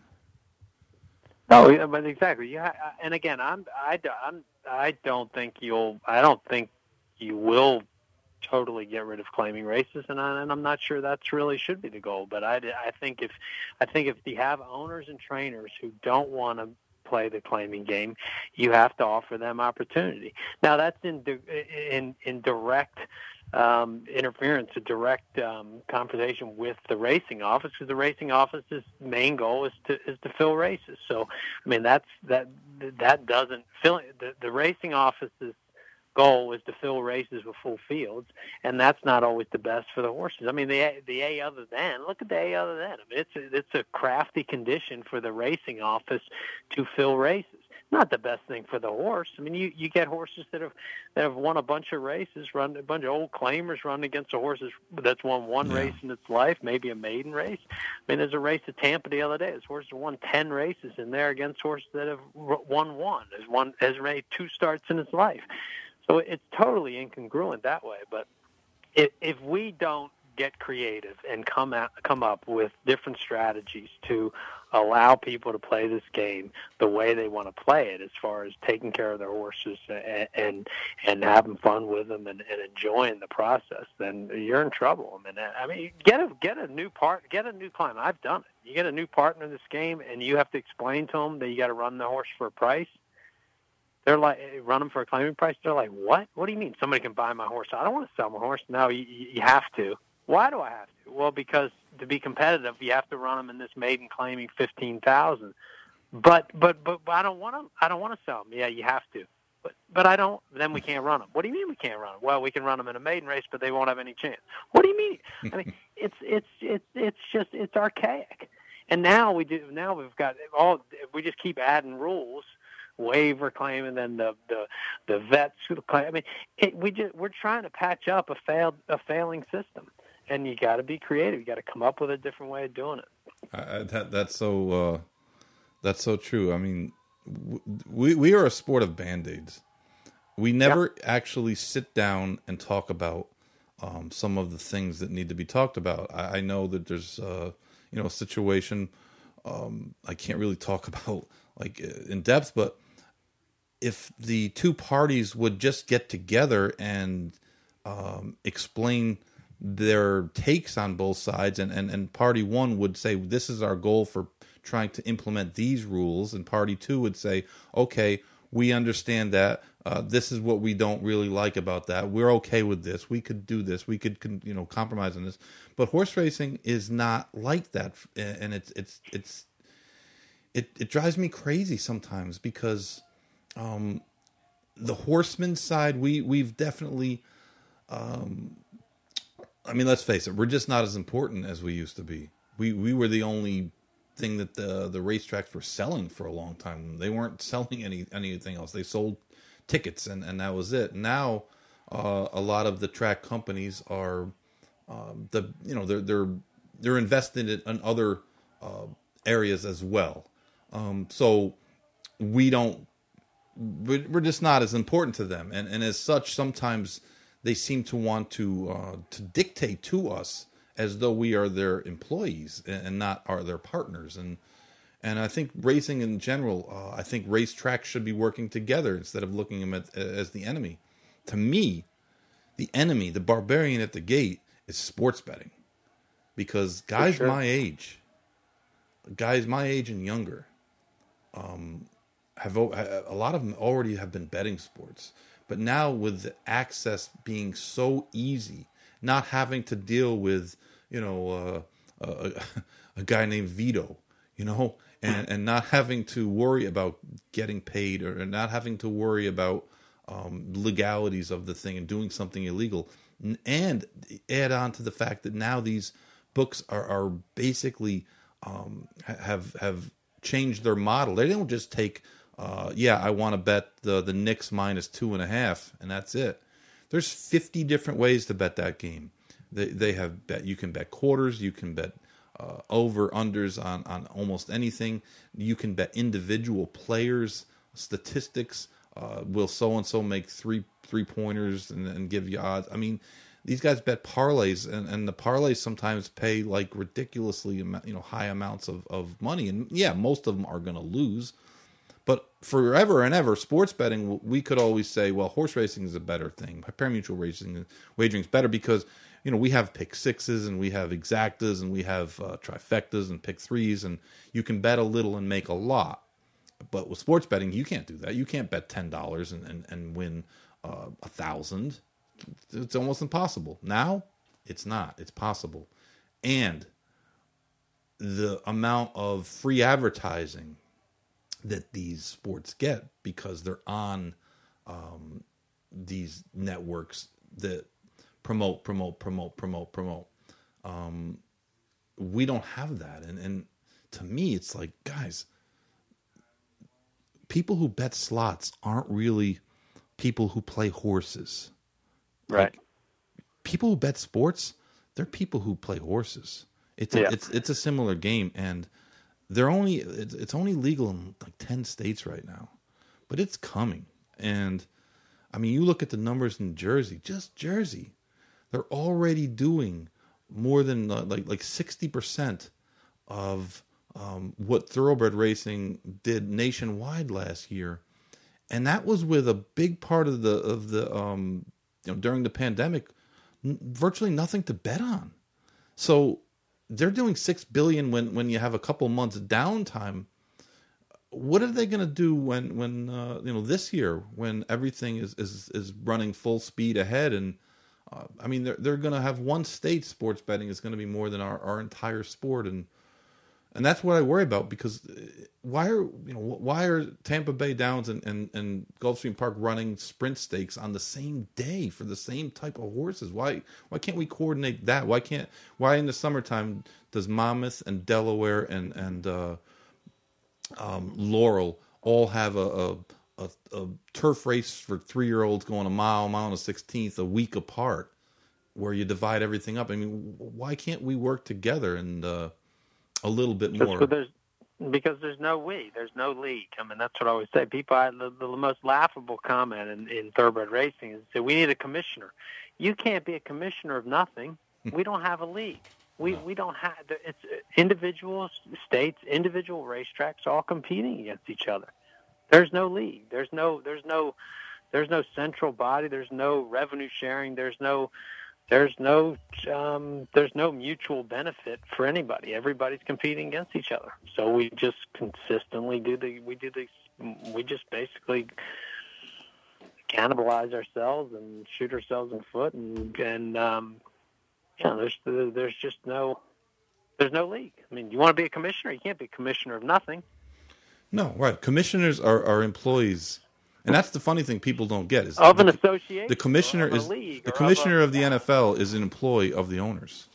No, but exactly. Yeah, and again, I don't think you will totally get rid of claiming races, and I'm not sure that's really should be the goal. But I think if you have owners and trainers who don't want to play the claiming game, you have to offer them opportunity. Now that's in direct interference, a direct confrontation with the racing office, because the racing office's main goal is to fill races. So I mean, that's that doesn't fill the racing office's goal is to fill races with full fields, and that's not always the best for the horses. I mean, the A Other Than, look at the A Other Than. I mean, it's a crafty condition for the racing office to fill races. Not the best thing for the horse. I mean, you get horses that have won a bunch of races, run a bunch of old claimers, run against a horse that's won one race in its life, maybe a maiden race. I mean, there's a race at Tampa the other day. This horse has won 10 races in there against horses that have won one. Has made 2 starts in its life. So it's totally incongruent that way. But if we don't get creative and come up with different strategies to allow people to play this game the way they want to play it, as far as taking care of their horses and having fun with them and enjoying the process, then you're in trouble. I mean, get a new client. I've done it. You get a new partner in this game, and you have to explain to them that you got to run the horse for a price. They're like, run them for a claiming price. They're like, what? What do you mean somebody can buy my horse? I don't want to sell my horse. No, you have to. Why do I have to? Well, because to be competitive, you have to run them in this maiden claiming 15,000. But I don't want them. I don't want to sell them. Yeah, you have to. But I don't. Then we can't run them. What do you mean we can't run them? Well, we can run them in a maiden race, but they won't have any chance. What do you mean? I mean, it's just archaic. And now we do. Now we've got all. We just keep adding rules. Waiver claim, and then the vets who claim. I mean, we're trying to patch up a failing system, and you got to be creative. You got to come up with a different way of doing it. That's so true. I mean, we are a sport of band-aids. We never actually sit down and talk about some of the things that need to be talked about. I know that there's a situation I can't really talk about like in depth, but if the two parties would just get together and explain their takes on both sides, and party one would say, this is our goal for trying to implement these rules, and party two would say, okay, we understand that. This is what we don't really like about that. We're okay with this. We could do this. We could compromise on this. But horse racing is not like that, and it drives me crazy sometimes because the horseman side, we've definitely, let's face it, we're just not as important as we used to be. We were the only thing that the racetracks were selling for a long time. They weren't selling anything else. They sold tickets and that was it. Now, a lot of the track companies are they're invested in other areas as well. So we're just not as important to them. And as such, sometimes they seem to want to dictate to us as though we are their employees and not are their partners. And I think racing in general, I think racetracks should be working together instead of looking at them as the enemy. To me, the enemy, the barbarian at the gate, is sports betting. Because guys my age and younger, have a lot of them already have been betting sports, but now with the access being so easy, not having to deal with a guy named Vito, and not having to worry about getting paid or not having to worry about legalities of the thing and doing something illegal, and add on to the fact that now these books are basically have changed their model. They don't just take, I want to bet the Knicks minus 2.5, and that's it. There's 50 different ways to bet that game. They have bet. You can bet quarters. You can bet over unders on almost anything. You can bet individual players statistics. Will so and so make three pointers and give you odds? I mean, these guys bet parlays, and the parlays sometimes pay like ridiculously high amounts of money. And yeah, most of them are going to lose. But forever and ever, sports betting, we could always say, well, horse racing is a better thing. Pari-mutuel racing, wagering is better because, we have pick sixes and we have exactas and we have trifectas and pick threes, and you can bet a little and make a lot. But with sports betting, you can't do that. You can't bet $10 and win $1,000. It's almost impossible. Now, it's not. It's possible. And the amount of free advertising that these sports get because they're on these networks that promote. We don't have that. And to me, it's like, guys, people who bet slots aren't really people who play horses. Right. Like, people who bet sports, they're people who play horses. It's a similar game, and they're only it's only legal in like 10 states right now, but it's coming. And I mean, you look at the numbers in Jersey, just Jersey, they're already doing more than like 60% of what thoroughbred racing did nationwide last year, and that was with a big part of the during the pandemic, virtually nothing to bet on. So they're doing $6 billion when you have a couple months downtime. What are they going to do when this year, when everything is running full speed ahead? And I mean, they're going to have one state sports betting is going to be more than our entire sport, and that's what I worry about, because why are Tampa Bay Downs and Gulfstream Park running sprint stakes on the same day for the same type of horses? Why can't we coordinate that? Why in the summertime does Monmouth and Delaware and Laurel all have a turf race for 3-year-olds going a mile and a 16th a week apart, where you divide everything up? I mean, why can't we work together and a little bit more? Because there's no we, there's no league. I mean, that's what I always say. People, the most laughable comment in thoroughbred racing is that we need a commissioner. You can't be a commissioner of nothing. We don't have a league. We don't have – it's individual states, individual racetracks all competing against each other. There's no league. There's no central body. There's no revenue sharing. There's no mutual benefit for anybody. Everybody's competing against each other. So we just consistently we just basically cannibalize ourselves and shoot ourselves in the foot, and there's no league. I mean, you want to be a commissioner? You can't be a commissioner of nothing. No, right. Commissioners are employees, and that's the funny thing people don't get is of an association. The commissioner is the commissioner of the NFL is an employee of the owners,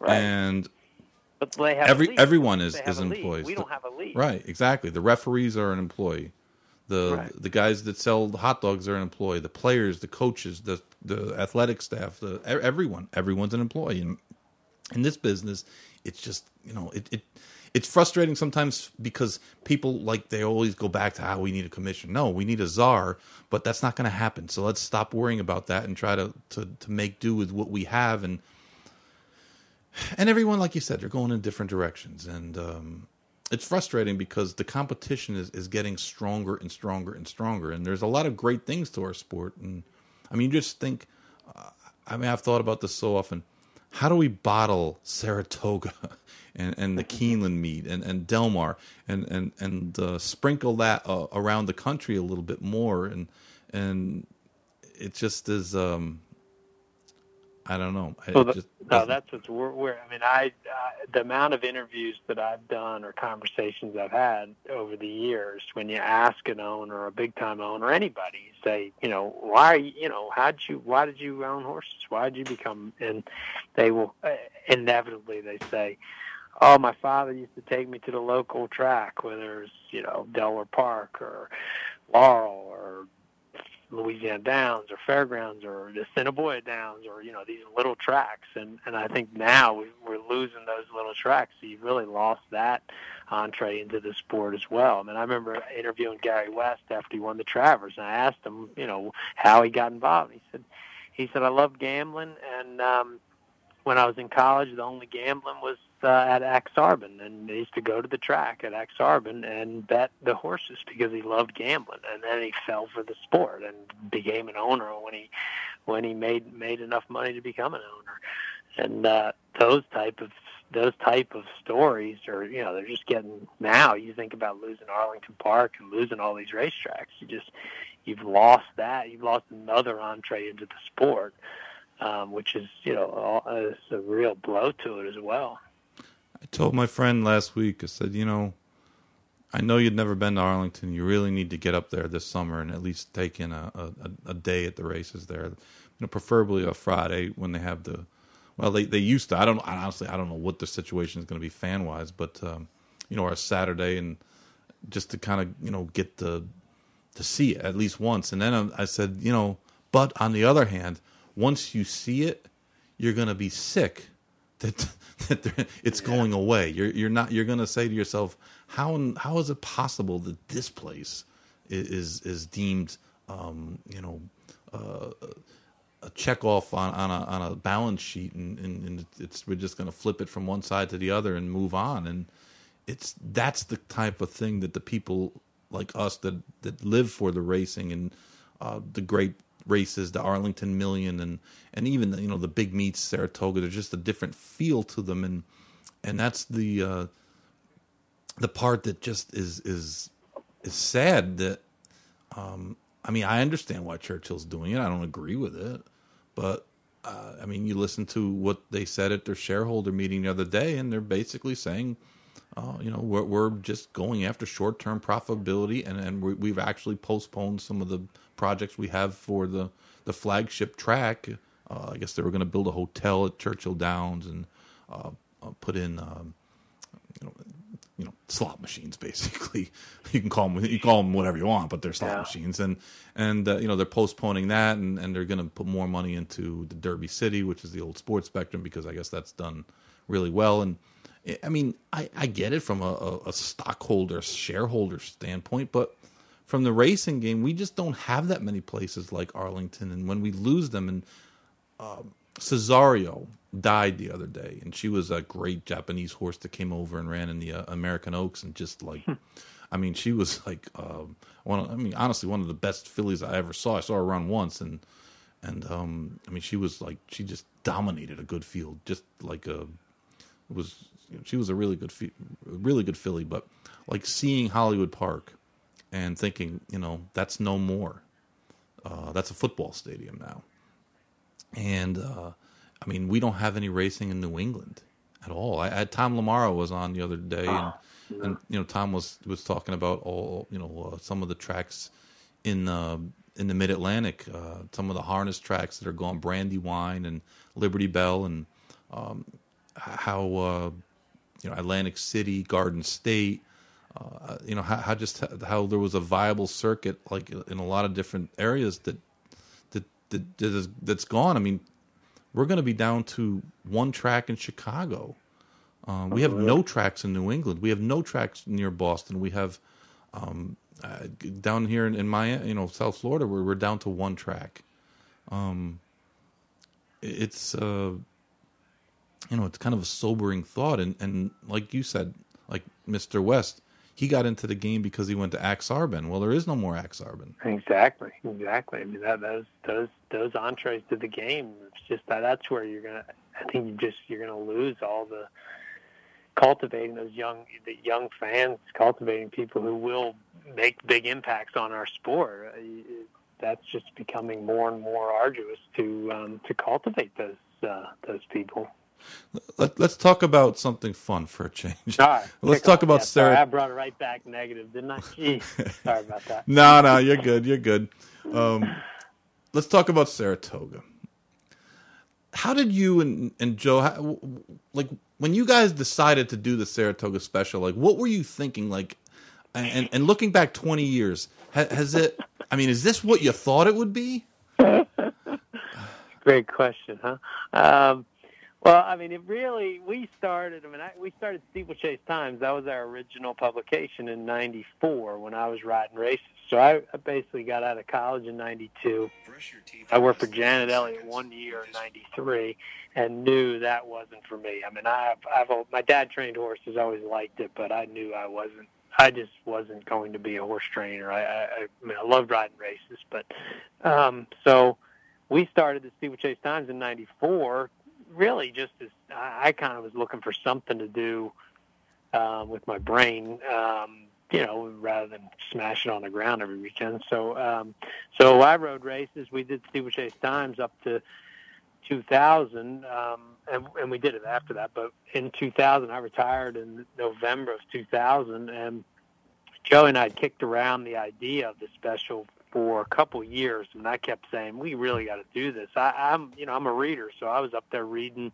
right? And but they have everyone is an employee. We don't have a league, right? Exactly. The referees are an employee. The guys that sell the hot dogs are an employee. The players, the coaches, the athletic staff, everyone's an employee. And in this business, it's just It's frustrating sometimes because people, like, they always go back to we need a commission. No, we need a czar, but that's not going to happen. So let's stop worrying about that and try to make do with what we have. And everyone, like you said, they're going in different directions. And it's frustrating because the competition is getting stronger and stronger and stronger. And there's a lot of great things to our sport. And I mean, you just think, I've thought about this so often. How do we bottle Saratoga and the Keeneland meet and Delmar and sprinkle that around the country a little bit more? And it just is, I don't know. That's what we're. I mean, the amount of interviews that I've done or conversations I've had over the years, when you ask an owner, a big time owner, anybody, you say, why did you own horses? Why did you become? And they will inevitably they say, oh, my father used to take me to the local track, whether it was Delaware Park or Laurel or Louisiana Downs or Fairgrounds or the Assiniboia Downs or, these little tracks. And I think now we're losing those little tracks. So you've really lost that entree into the sport as well. I mean, I remember interviewing Gary West after he won the Travers, and I asked him, how he got involved. He said, I loved gambling. And when I was in college, the only gambling was at Axarban, and he used to go to the track at Axarban and bet the horses because he loved gambling. And then he fell for the sport and became an owner when he made enough money to become an owner. And those type of stories are they're just getting now. You think about losing Arlington Park and losing all these racetracks. You've lost that. You've lost another entree into the sport, which is it's a real blow to it as well. I told my friend last week, I said, I know you'd never been to Arlington. You really need to get up there this summer and at least take in a day at the races there. You know, preferably a Friday when they have the. Well, they used to. I honestly don't know what the situation is going to be fan wise, but you know, or a Saturday, and just to kind of, you know, get to see it at least once. And then I said, you know, but on the other hand, once you see it, you're going to be sick that it's going away. You're going to say to yourself, how is it possible that this place is deemed a check off on a balance sheet, and we're just going to flip it from one side to the other and move on. And that's the type of thing that the people like us that live for the racing and the great races, the Arlington Million, and even the, you know, the big meets, Saratoga. There's just a different feel to them, and that's the part that just is sad. That I mean, I understand why Churchill's doing it. I don't agree with it. But, I mean, you listen to what they said at their shareholder meeting the other day, and they're basically saying, you know, we're just going after short-term profitability, and we've actually postponed some of the projects we have for the flagship track. I guess they were going to build a hotel at Churchill Downs and put in, you know, slot machines, basically. You can call them whatever you want, but they're slot machines. And you know, they're postponing that, and they're going to put more money into the Derby City, which is the old sports spectrum, because I guess that's done really well. And I mean, I get it from a shareholder standpoint, but from the racing game, we just don't have that many places like Arlington. And when we lose them, and Cesario died the other day, and she was a great Japanese horse that came over and ran in the American Oaks, and just like, I mean, she was like one of the best fillies I ever saw. I saw her run once, and I mean, she was like, she just dominated a good field, just like she was a really good filly. But like seeing Hollywood Park and thinking, you know, that's no more. That's a football stadium now. And, I mean, we don't have any racing in New England at all. I Tom Lamoureux was on the other day, and you know, Tom was talking about all, you know, some of the tracks in the Mid-Atlantic, some of the harness tracks that are gone, Brandywine and Liberty Bell, and how you know, Atlantic City, Garden State, you know, how there was a viable circuit like in a lot of different areas that's gone. I mean, we're going to be down to one track in Chicago. We have no tracks in New England. We have no tracks near Boston. We have down here in Miami, you know, South Florida, where we're down to one track. It's you know, it's kind of a sobering thought. And like you said, like Mr. West, he got into the game because he went to Axe Arben. Well, there is no more Axe Arben. Exactly. I mean, those entrees to the game. It's just that's where you're gonna. I think you're gonna lose all the cultivating those young fans, cultivating people who will make big impacts on our sport. That's just becoming more and more arduous to cultivate those people. Let's talk about something fun for a change. Right, let's talk about Sarah. I brought it right back negative, didn't I? Jeez, sorry about that. No, you're good. You're good. Let's talk about Saratoga. How did you and Joe, like when you guys decided to do the Saratoga Special? Like, what were you thinking? Like, and looking back 20 years, has it? I mean, is this what you thought it would be? Great question, huh? Well, I mean, we started Steeplechase Times. That was our original publication in 94 when I was riding races. So I basically got out of college in 92. I worked for Janet Elliott one year in 93 and knew that wasn't for me. I mean, my dad trained horses. I always liked it, but I knew I just wasn't going to be a horse trainer. I mean, I loved riding races, but so we started the Steeplechase Times in 94. Really just as I kind of was looking for something to do with my brain, you know, rather than smash it on the ground every weekend. So I rode races. We did Steeplechase Times up to 2000, and we did it after that. But in 2000, I retired in November of 2000, and Joe and I had kicked around the idea of the special for a couple years, and I kept saying, we really got to do this. I'm a reader, so I was up there reading,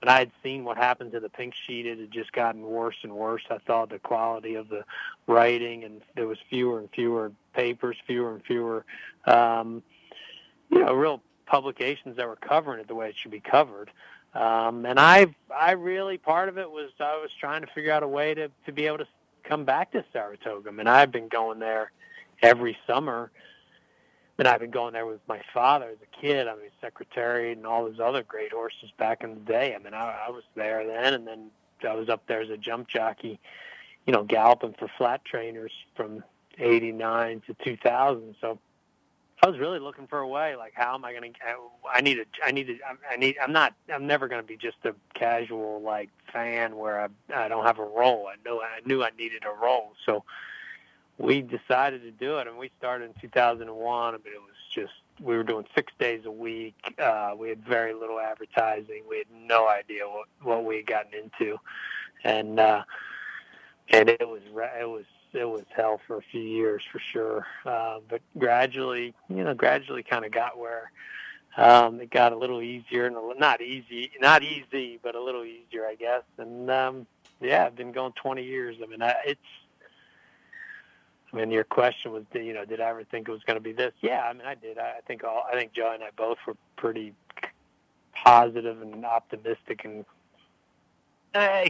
but I had seen what happened to the pink sheet. It had just gotten worse and worse. I thought the quality of the writing, and there was fewer and fewer papers, fewer and fewer, real publications that were covering it the way it should be covered. And I really, part of it was I was trying to figure out a way to be able to come back to Saratoga. I mean, I've been going there every summer, and I've been going there with my father as a kid. I mean, Secretary and all those other great horses back in the day. I mean, I was there then, and then I was up there as a jump jockey, galloping for flat trainers from 89 to 2000. So I was really looking for a way, like, how am I going to, I'm never going to be just a casual, like, fan where I don't have a role. I knew I needed a role. So we decided to do it, and we started in 2001. I mean, it was just, we were doing 6 days a week. We had very little advertising. We had no idea what we had gotten into. And it was hell for a few years for sure. But gradually kind of got where it got a little easier, and not easy, but a little easier, I guess. And I've been going 20 years. I mean, your question was, did I ever think it was going to be this? Yeah. I mean, I did. I think Joe and I both were pretty positive and optimistic and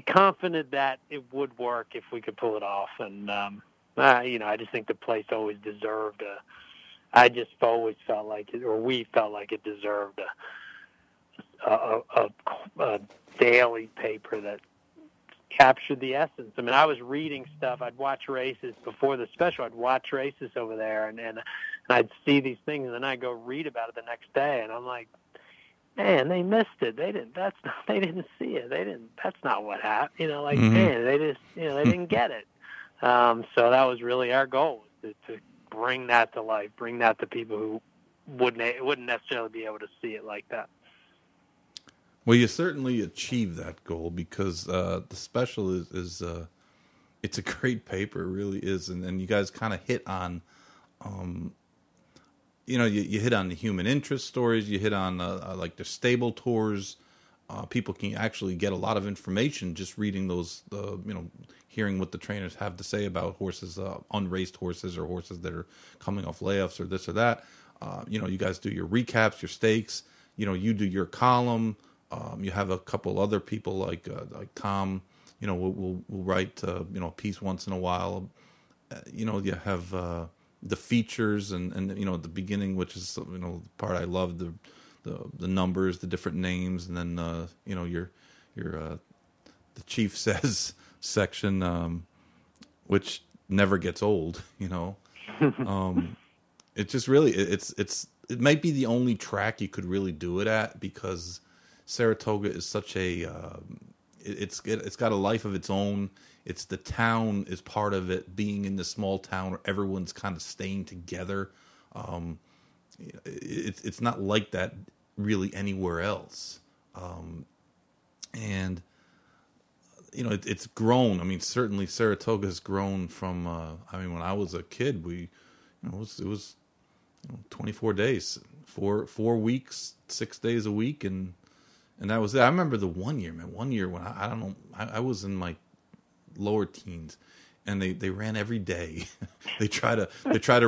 confident that it would work if we could pull it off. And, I just think the place always deserved we felt like it deserved a daily paper that captured the essence. I mean, I was reading stuff. I'd watch races before the special. I'd watch races over there, and I'd see these things, and then I'd go read about it the next day, and I'm like, man, they missed it. They didn't see it. That's not what happened. Man, they didn't get it. So that was really our goal, to bring that to life, bring that to people who wouldn't necessarily be able to see it like that. Well, you certainly achieved that goal, because the special is it's a great paper, it really is, and you guys kind of hit on, you hit on the human interest stories, you hit on like the stable tours. People can actually get a lot of information just reading those, hearing what the trainers have to say about horses, unraced horses or horses that are coming off layoffs or this or that. You guys do your recaps, your stakes. You do your column. You have a couple other people like Tom, will write, a piece once in a while. You have the features and at the beginning, which is, the part I love, the numbers, the different names. And then, your the chief says section, which never gets old, it just really, it might be the only track you could really do it at, because Saratoga is such a it's got a life of its own. It's the town is part of it, being in the small town where everyone's kind of staying together. It's not like that really anywhere else. It's grown. I mean, certainly Saratoga has grown from when I was a kid, we it was 24 days, four weeks, 6 days a week, and that was it. I remember the one year, man. One year when I was in my lower teens, and they ran every day. they try to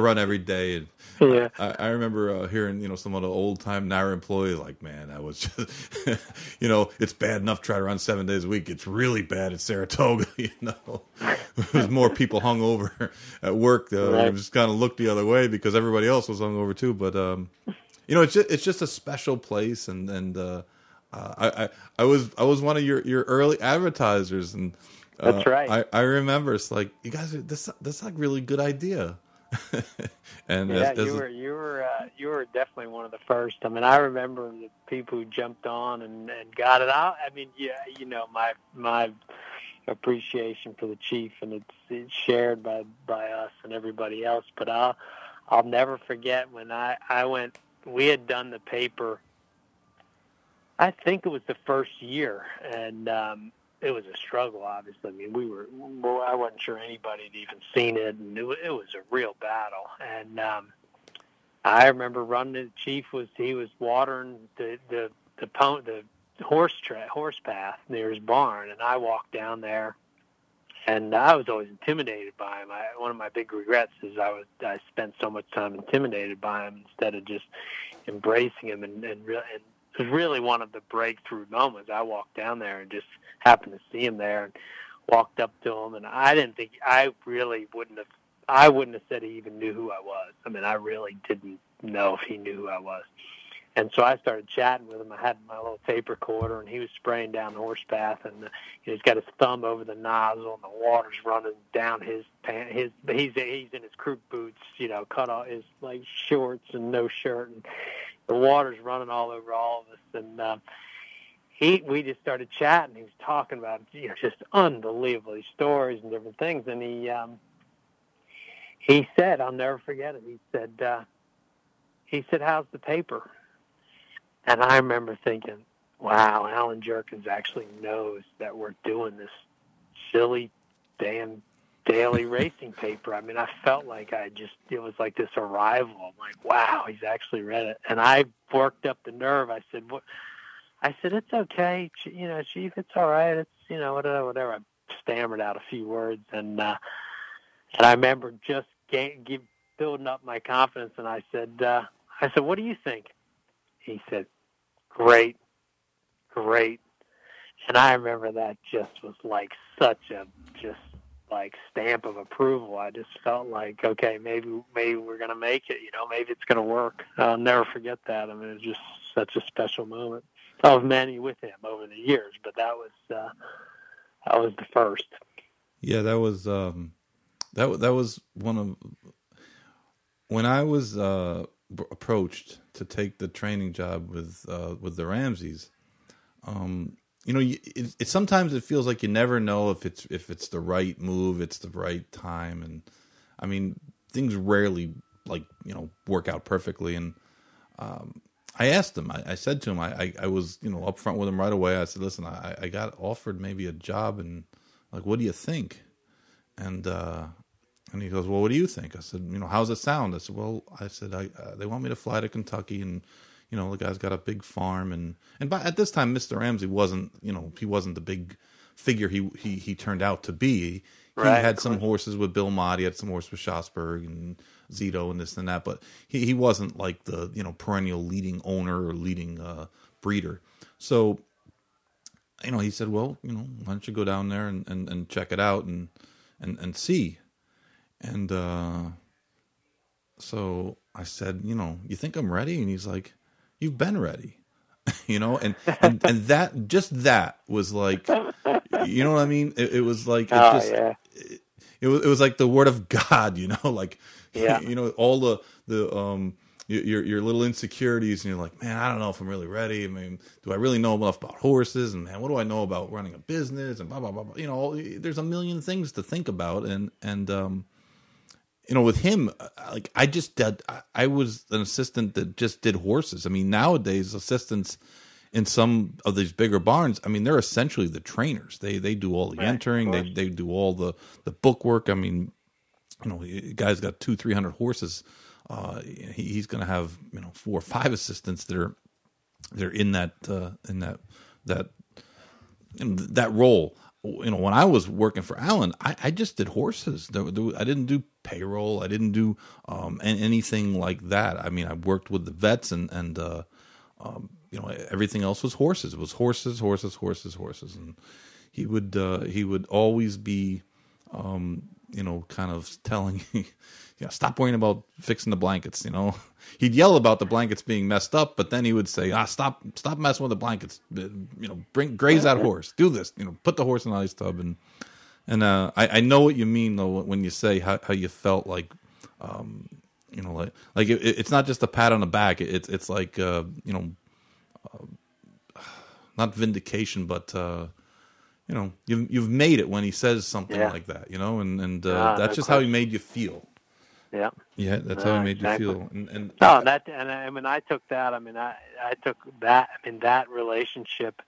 run every day. And yeah. I remember hearing some of the old time NYRA employees like, man, I was just it's bad enough to try to run 7 days a week. It's really bad at Saratoga. There's more people hungover at work. Right. You just kind of looked the other way because everybody else was hungover too. But it's just a special place, I was one of your early advertisers, and that's right. I remember it's like, you guys are that's like really good idea. And yeah, you were definitely one of the first. I mean, I remember the people who jumped on and got it out. I mean, yeah, my appreciation for the chief, and it's shared by us and everybody else. But I'll never forget when I went. We had done the paper. I think it was the first year, and it was a struggle, obviously. I mean, I wasn't sure anybody had even seen it, and it was a real battle. And I remember running. The chief was watering the horse path near his barn, and I walked down there. And I was always intimidated by him. One of my big regrets is I spent so much time intimidated by him instead of just embracing him. And it was really one of the breakthrough moments. I walked down there and just happened to see him there and walked up to him. And I wouldn't have said he even knew who I was. I mean, I really didn't know if he knew who I was. And so I started chatting with him. I had my little tape recorder, and he was spraying down the horse path, and he's got his thumb over the nozzle, and the water's running down his pants. He's in his crew boots, cut off his shorts and no shirt, and the water's running all over all of us. And we just started chatting. He was talking about just unbelievable stories and different things. And he said, I'll never forget it. He said, "How's the paper?" And I remember thinking, wow, Alan Jerkins actually knows that we're doing this silly damn daily racing paper. I mean, I felt like it was like this arrival. I'm like, wow, he's actually read it. And I worked up the nerve. I said, "What?" I said, "It's okay, Chief, it's all right. It's, whatever." I stammered out a few words. And I remember just building up my confidence. And I said, "What do you think?" He said, great. And I remember that just was such a stamp of approval. I just felt like, okay, maybe we're going to make it, maybe it's going to work. I'll never forget that. I mean, it was just such a special moment of many with him over the years, but that was the first. Yeah, that was one of, when I was, approached to take the training job with the Ramseys, sometimes it feels like you never know if it's the right move, it's the right time, and I mean things rarely work out perfectly. And I asked him, I said to him, I was upfront with him right away. I said, "Listen, I got offered maybe a job, and what do you think?" And he goes, "Well, what do you think?" I said, "How's it sound?" I said, they want me to fly to Kentucky, and, the guy's got a big farm. And by, at this time, Mr. Ramsey wasn't, he wasn't the big figure he turned out to be. Right. He had some horses with Bill Mott. He had some horses with Schosberg and Zito and this and that. But he wasn't like the, perennial leading owner or leading breeder. So, he said, "Well, why don't you go down there and check it out and see." And so I said, "You think I'm ready?" And he's like, "You've been ready," and that just that was like, you know what I mean? It was like, it was like the word of God, all your little insecurities, and you're like, man, I don't know if I'm really ready. I mean, do I really know enough about horses? And man, what do I know about running a business? And blah blah blah. There's a million things to think about, and. With him, I was an assistant that just did horses. I mean, nowadays assistants in some of these bigger barns, I mean, they're essentially the trainers. They do all the entering. They do all the book work. I mean, the guy's got 200-300 horses. He's going to have 4 or 5 assistants that are in that role. When I was working for Alan, I just did horses. I didn't do payroll. I didn't do anything like that. I mean, I worked with the vets, and everything else was horses. It was horses. And he would always be, kind of telling me, stop worrying about fixing the blankets. He'd yell about the blankets being messed up, but then he would say, stop messing with the blankets. Graze that horse. Do this. Put the horse in the ice tub. And I know what you mean though when you say how you felt it's not just a pat on the back. It's like not vindication, but. You've made it when he says something like that, that's just how he made you feel. Yeah. Yeah. That's how he made you feel. I took that relationship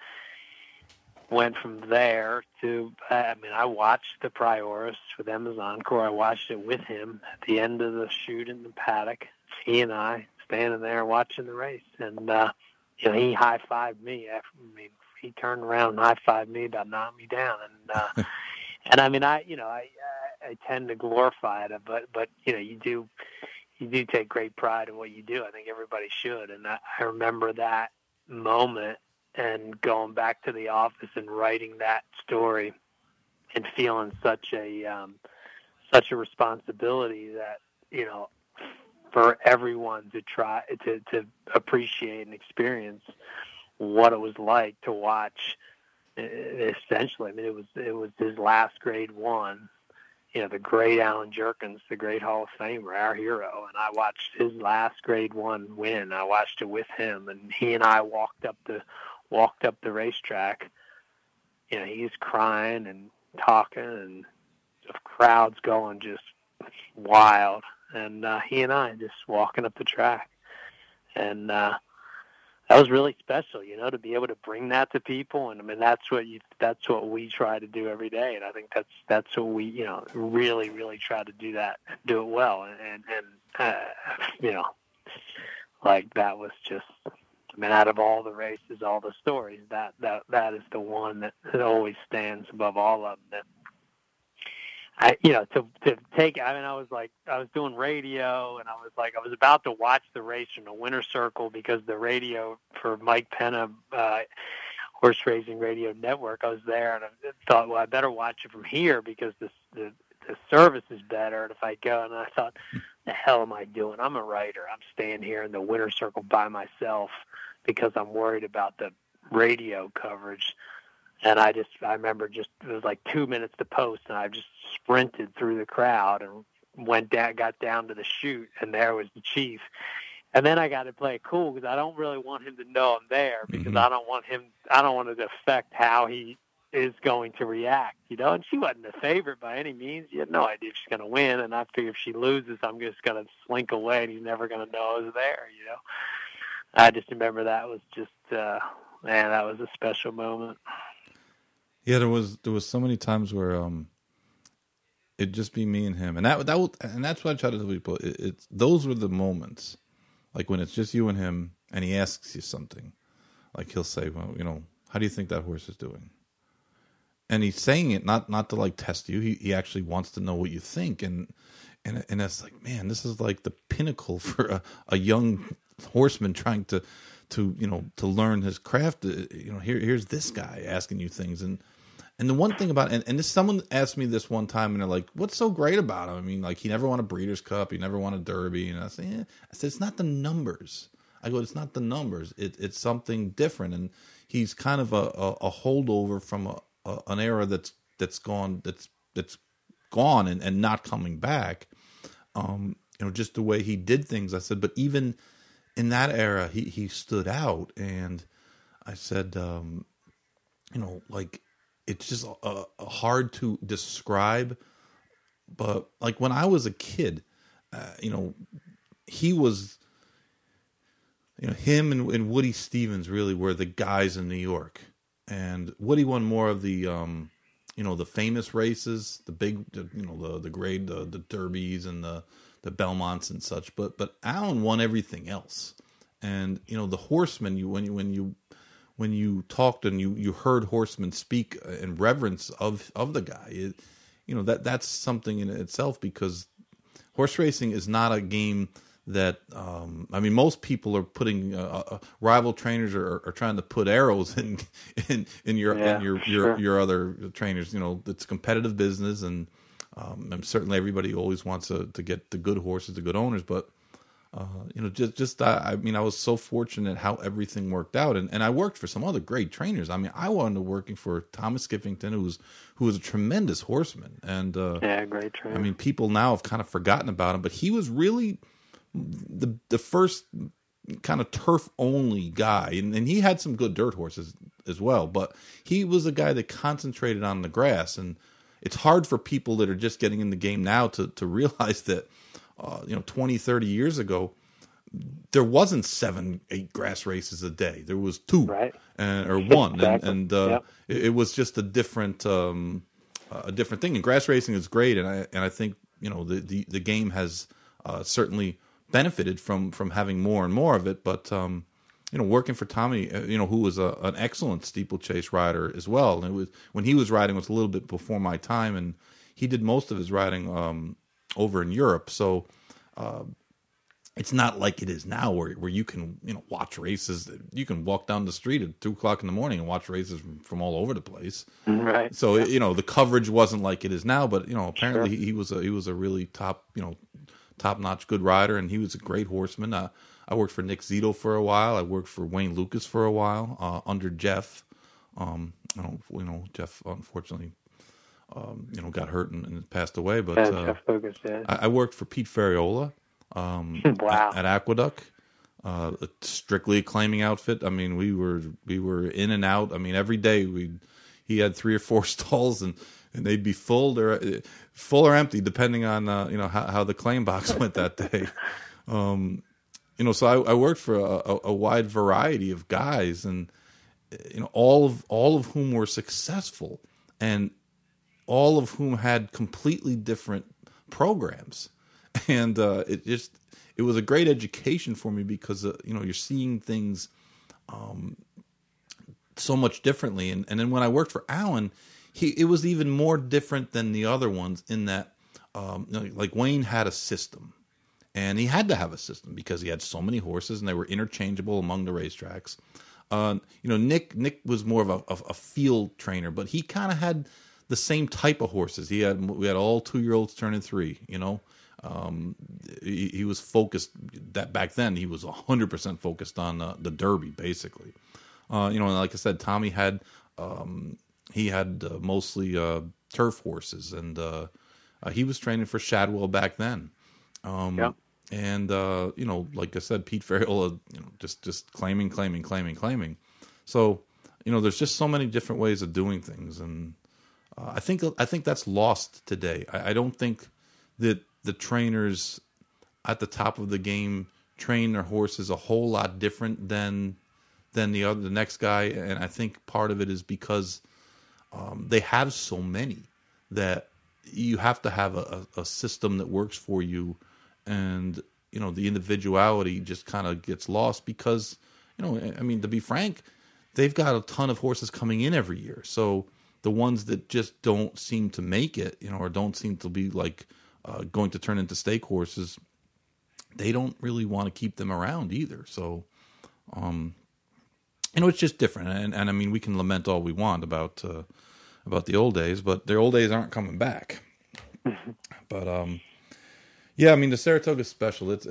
went from there to, I mean, I watched the Prioris with Amazon Corps. I watched it with him at the end of the shoot in the paddock. He and I standing there watching the race. And, you know, he high-fived me. I mean, he turned around and high-fived me about knocking me down. And, and I mean, I tend to glorify it, but you know, you do take great pride in what you do. I think everybody should. And I remember that moment and going back to the office and writing that story and feeling such a responsibility that, you know, for everyone to try to appreciate and experience what it was like to watch. Essentially, I mean, it was his last Grade One. You know, the great Alan Jerkins, the great Hall of Famer, our hero, and I watched his last Grade One win. I watched it with him, and he and I walked up the racetrack. You know, he's crying and talking, and the crowd's going just wild. And he and I just walking up the track, and that was really special, you know, to be able to bring that to people. And I mean, that's what we try to do every day. And I think that's what we, you know, really, really try to do that, do it well. And you know, like that was just, I mean, out of all the races, all the stories, that is the one that always stands above all of them. I was doing radio, and I was about to watch the race in the winner's circle because the radio for Mike Penna, Horse Racing Radio Network, I was there, and I thought, well, I better watch it from here because the service is better. And if I go, and I thought, the hell am I doing? I'm a writer. I'm staying here in the winner's circle by myself because I'm worried about the radio coverage. And I remember it was like 2 minutes to post, and I just sprinted through the crowd and got down to the chute, and there was the chief. And then I got to play it cool because I don't really want him to know I'm there because I don't want it to affect how he is going to react, you know. And she wasn't a favorite by any means. You had no idea if she's going to win, and I figured if she loses, I'm just going to slink away, and he's never going to know I was there, you know. I just remember that was just, man, that was a special moment. Yeah, there was so many times where it'd just be me and him, and that's what I try to tell people. It's those were the moments, like when it's just you and him, and he asks you something, like he'll say, "Well, you know, how do you think that horse is doing?" And he's saying it not to like test you. He actually wants to know what you think, and it's like, man, this is like the pinnacle for a young horseman trying to you know to learn his craft. You know, here's this guy asking you things. And the one thing about, and this, someone asked me this one time, and they're like, what's so great about him? I mean, like, he never won a Breeders' Cup. He never won a Derby. And I said, it's not the numbers. I go, it's not the numbers. It's something different. And he's kind of a holdover from an era that's gone and not coming back. You know, just the way he did things. I said, but even in that era, he stood out. And I said, you know, like, it's just hard to describe, but like when I was a kid, you know, he was, you know, him and Woody Stevens really were the guys in New York, and Woody won more of the, you know, the famous races, the big, you know, the grade, the derbies and the Belmonts and such, but Alan won everything else. And, you know, the horsemen, when you talked and you heard horsemen speak in reverence of the guy, it, you know, that's something in itself, because horse racing is not a game that, I mean, most people are putting rival trainers are trying to put arrows in your other trainers. You know, it's competitive business, and certainly everybody always wants to get the good horses, the good owners, but. You know, I was so fortunate how everything worked out, and I worked for some other great trainers. I mean, I wound up working for Thomas Skiffington, who was a tremendous horseman, and great trainer. I mean, people now have kind of forgotten about him, but he was really the first kind of turf only guy, and he had some good dirt horses as well, but he was a guy that concentrated on the grass, and it's hard for people that are just getting in the game now to realize that. You know, 20, 30 years ago, there wasn't 7, 8 grass races a day. There was 2. Right. or won. Exactly. And it was just a different thing. And grass racing is great, and I think, you know, the game has certainly benefited from having more and more of it. But you know, working for Tommy, you know, who was an excellent steeplechase rider as well. And it was, when he was riding, it was a little bit before my time, and he did most of his riding over in Europe. So it's not like it is now, where you can, you know, watch races. You can walk down the street at 2:00 in the morning and watch races from all over the place. Right. So yeah. You know, the coverage wasn't like it is now. But you know, apparently sure. he was a really top notch good rider, and he was a great horseman. I worked for Nick Zito for a while. I worked for Wayne Lucas for a while under Jeff. Jeff unfortunately, got hurt and passed away. But I worked for Pete Ferriola wow. at Aqueduct, a strictly acclaiming outfit. I mean, we were in and out. I mean, every day he had 3 or 4 stalls, and they'd be full or empty depending on how the claim box went that day. So I worked for a wide variety of guys, and you know, all of whom were successful, and all of whom had completely different programs, and it was a great education for me because you're seeing things so much differently, and then when I worked for Alan, it was even more different than the other ones in that like Wayne had a system. And he had to have a system because he had so many horses, and they were interchangeable among the racetracks. Nick was more of a field trainer, but he kind of had the same type of horses. We had all 2-year-olds turning 3. He was focused. That back then he was 100% focused on the Derby, basically. And like I said, Tommy had mostly turf horses, and he was training for Shadwell back then. And, like I said, Pete Ferriola, just claiming. So, there's just so many different ways of doing things. And I think that's lost today. I don't think that the trainers at the top of the game train their horses a whole lot different than the next guy. And I think part of it is because they have so many that you have to have a system that works for you. And, the individuality just kind of gets lost because, to be frank, they've got a ton of horses coming in every year. So the ones that just don't seem to make it, or don't seem to be like going to turn into stake horses, they don't really want to keep them around either. So, it's just different. And I mean, we can lament all we want about the old days, but the old days aren't coming back. But, yeah, I mean, the Saratoga Special, it's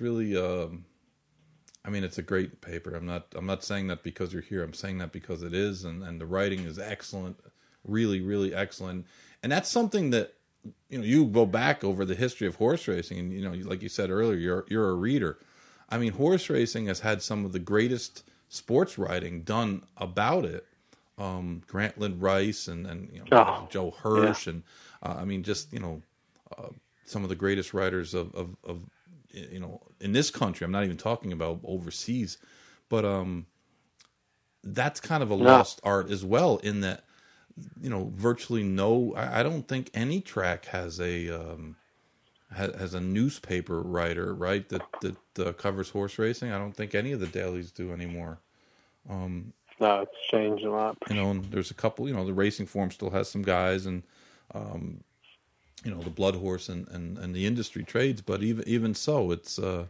really it's a great paper. I'm not saying that because you're here. I'm saying that because it is, and the writing is excellent, really, really excellent. And that's something that you go back over the history of horse racing, and like you said earlier, you're a reader. I mean, horse racing has had some of the greatest sports writing done about it. Grantland Rice and Joe Hirsch, yeah. And some of the greatest writers of in this country. I'm not even talking about overseas, but that's kind of a lost art as well. In that, virtually I don't think any track has a newspaper writer, right? That covers horse racing. I don't think any of the dailies do anymore. No, it's changed a lot. And there's a couple. The Racing Form still has some guys, and the Blood Horse and the industry trades, but even so, it's I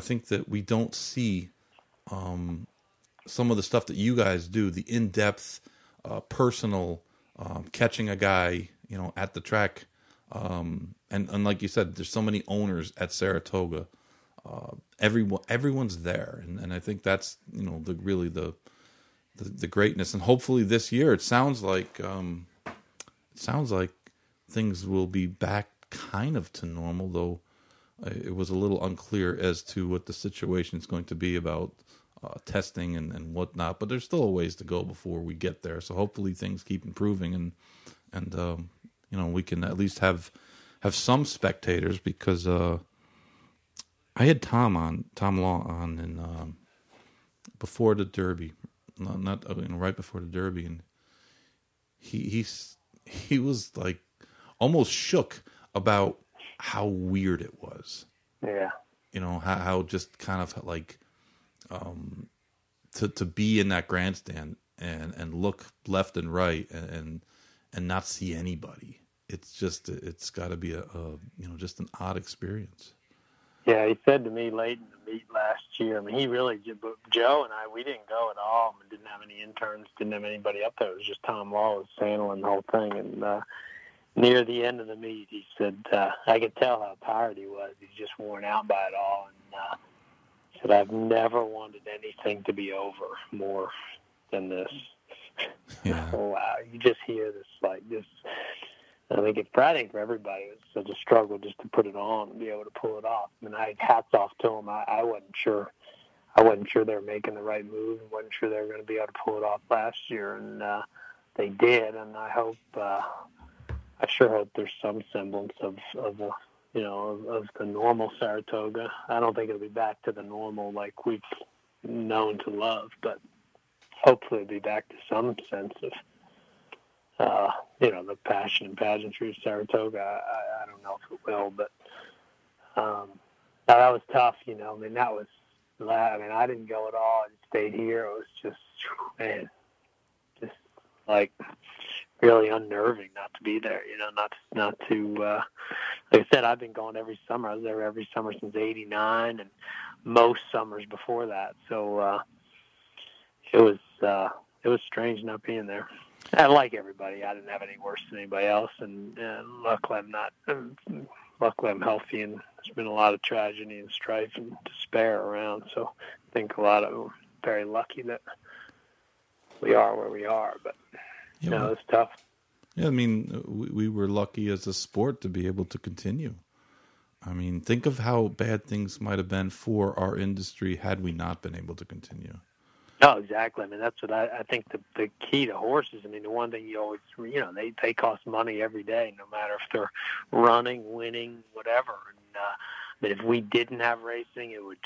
think that we don't see some of the stuff that you guys do, the in-depth personal catching a guy at the track, and like you said, there's so many owners at Saratoga, everyone's there, and I think that's the greatness. And hopefully this year it sounds like things will be back kind of to normal, though it was a little unclear as to what the situation is going to be about testing and whatnot. But there's still a ways to go before we get there. So hopefully things keep improving, and we can at least have some spectators, because I had Tom Law on before the Derby right before the Derby, and he was like almost shook about how weird it was. Yeah, you know how just kind of like to be in that grandstand and look left and right and not see anybody. It's got to be a you know, just an odd experience. Yeah, he said to me late in the meet last year, I mean, he really, Joe and I, we didn't go at all. I mean, didn't have any interns, didn't have anybody up there. It was just Tom Law was handling the whole thing. And near the end of the meet, he said, I could tell how tired he was. He's just worn out by it all. And he said, I've never wanted anything to be over more than this. Yeah. Oh, wow. You just hear this, like, this. I think Friday for everybody was such a struggle just to put it on and be able to pull it off. I mean, hats off to them. I wasn't sure. I wasn't sure they were making the right move. I wasn't sure they were going to be able to pull it off last year, and they did. And I hope, I sure hope there's some semblance of the normal Saratoga. I don't think it'll be back to the normal like we've known to love, but hopefully it'll be back to some sense of. The passion and pageantry of Saratoga, I don't know if it will, but that was tough, you know. I mean, that was, I didn't go at all and stayed here. It was just, like really unnerving not to be there, you know, not to, like I said, I've been going every summer. I was there every summer since 89 and most summers before that. So it was strange not being there. And like everybody, I didn't have any worse than anybody else, and luckily I'm healthy, and there's been a lot of tragedy and strife and despair around, so I think a lot of we're very lucky that we are where we are, but yeah, it's tough. Yeah, I mean, we were lucky as a sport to be able to continue. I mean, think of how bad things might have been for our industry had we not been able to continue. No, exactly. I mean, that's what I think the key to horses. I mean, the one thing you always, they cost money every day, no matter if they're running, winning, whatever. And but if we didn't have racing, it would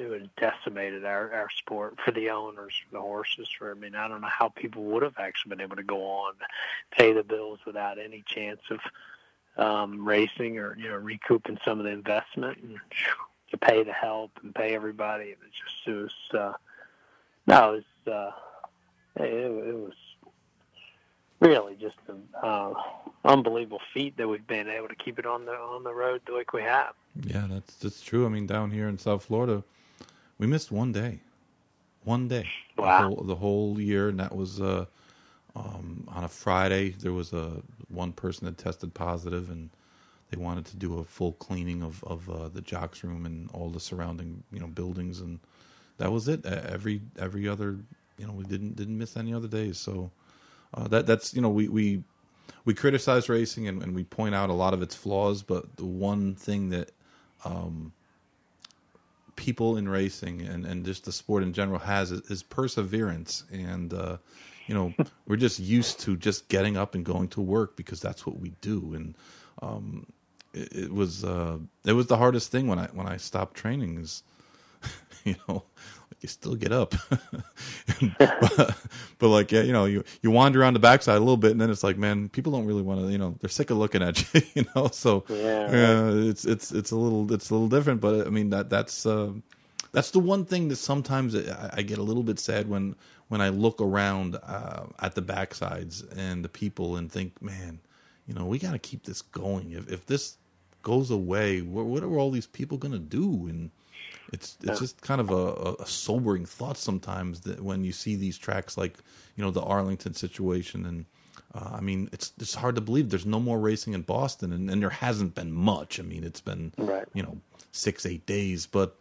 have decimated our sport for the owners, for the horses. I don't know how people would have actually been able to go on pay the bills without any chance of racing or, recouping some of the investment. And, to pay the help and pay everybody. It was really just an unbelievable feat that we've been able to keep it on the road the way we have. Yeah, that's true. I mean, down here in South Florida, we missed one day. Wow. The whole year, and that was on a Friday. There was one person that tested positive, and they wanted to do a full cleaning of the jocks room and all the surrounding, buildings, and that was it. Every other, we didn't miss any other days. So that's we criticize racing and we point out a lot of its flaws, but the one thing that people in racing and just the sport in general has is perseverance, and we're just used to just getting up and going to work because that's what we do, and. It was the hardest thing when I stopped training is, you still get up, but like, you wander around the backside a little bit, and then it's like, man, people don't really want to, they're sick of looking at you, so yeah. It's a little different, but I mean, that's the one thing that sometimes I get a little bit sad when I look around, at the backsides and the people and think, man, we got to keep this going. If this goes away, what are all these people going to do? And it's just kind of a sobering thought sometimes that when you see these tracks like, the Arlington situation. And, it's hard to believe there's no more racing in Boston. And there hasn't been much. I mean, it's been, 6-8 days. But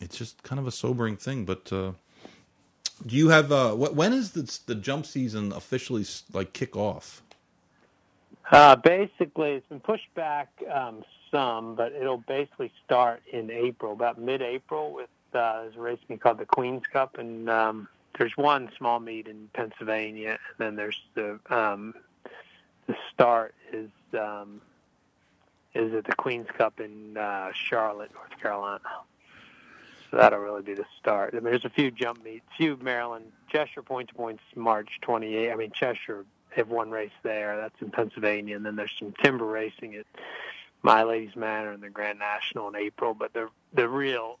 it's just kind of a sobering thing. But... do you have when is the jump season officially kick off? Basically, it's been pushed back some, but it'll basically start in April, about mid-April, with there's a race being called the Queen's Cup, and there's one small meet in Pennsylvania, and then there's the start is at the Queen's Cup in Charlotte, North Carolina. So that'll really be the start. I mean, there's a few jump meets, few Maryland, Cheshire point-to-points March 28. I mean, Cheshire have one race there. That's in Pennsylvania. And then there's some timber racing at My Lady's Manor and the Grand National in April. But the real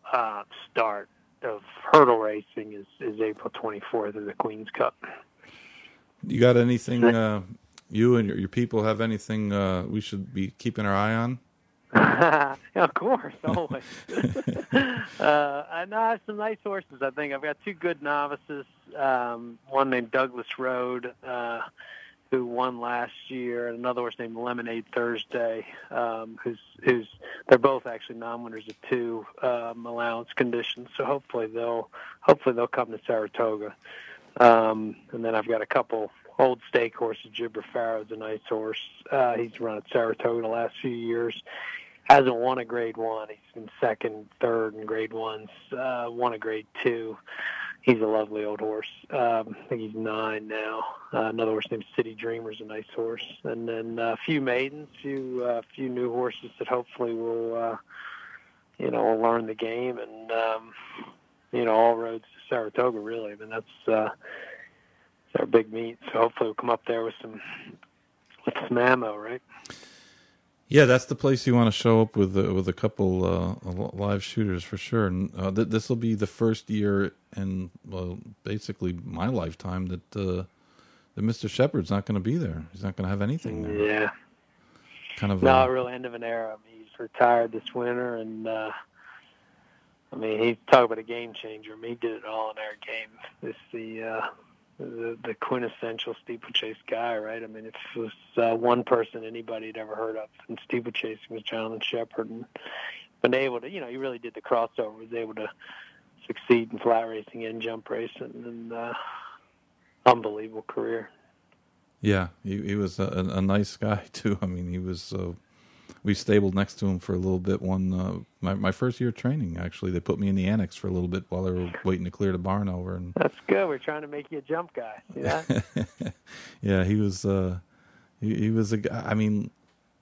start of hurdle racing is April 24th of the Queen's Cup. You got anything, you and your people have anything we should be keeping our eye on? Yeah, of course, always. I have some nice horses, I think. I've got two good novices, one named Douglas Road, who won last year, and another horse named Lemonade Thursday, who's they're both actually non-winners of two allowance conditions, so hopefully they'll come to Saratoga. And then I've got a couple old stake horses. Gibber Farrow's a nice horse. He's run at Saratoga the last few years. Hasn't won a grade one. He's been second, third in grade ones. Won a grade two. He's a lovely old horse. I think he's 9 now. Another horse named City Dreamer's a nice horse. And then a few maidens, few new horses that hopefully will learn the game and, all roads to Saratoga, really. I mean, that's our big meet, so hopefully we'll come up there with some ammo, right? Yeah, that's the place you want to show up with a couple live shooters for sure. And this will be the first year in basically my lifetime that Mr. Shepherd's not going to be there. He's not going to have anything there. Yeah, a real end of an era. I mean, he's retired this winter, and he's talking about a game changer. I mean, he did it all in our game. This the quintessential steeplechase guy, right? I mean, if it was one person anybody had ever heard of in steeplechasing, was Jonathan Shepherd, and been able to, he really did the crossover, was able to succeed in flat racing and jump racing, and unbelievable career. Yeah, he was a nice guy too. I mean, he was. We stabled next to him for a little bit. One my first year of training, actually, they put me in the annex for a little bit while they were waiting to clear the barn over. And that's good. We're trying to make you a jump guy. Yeah. Yeah, he was. He was a guy. I mean,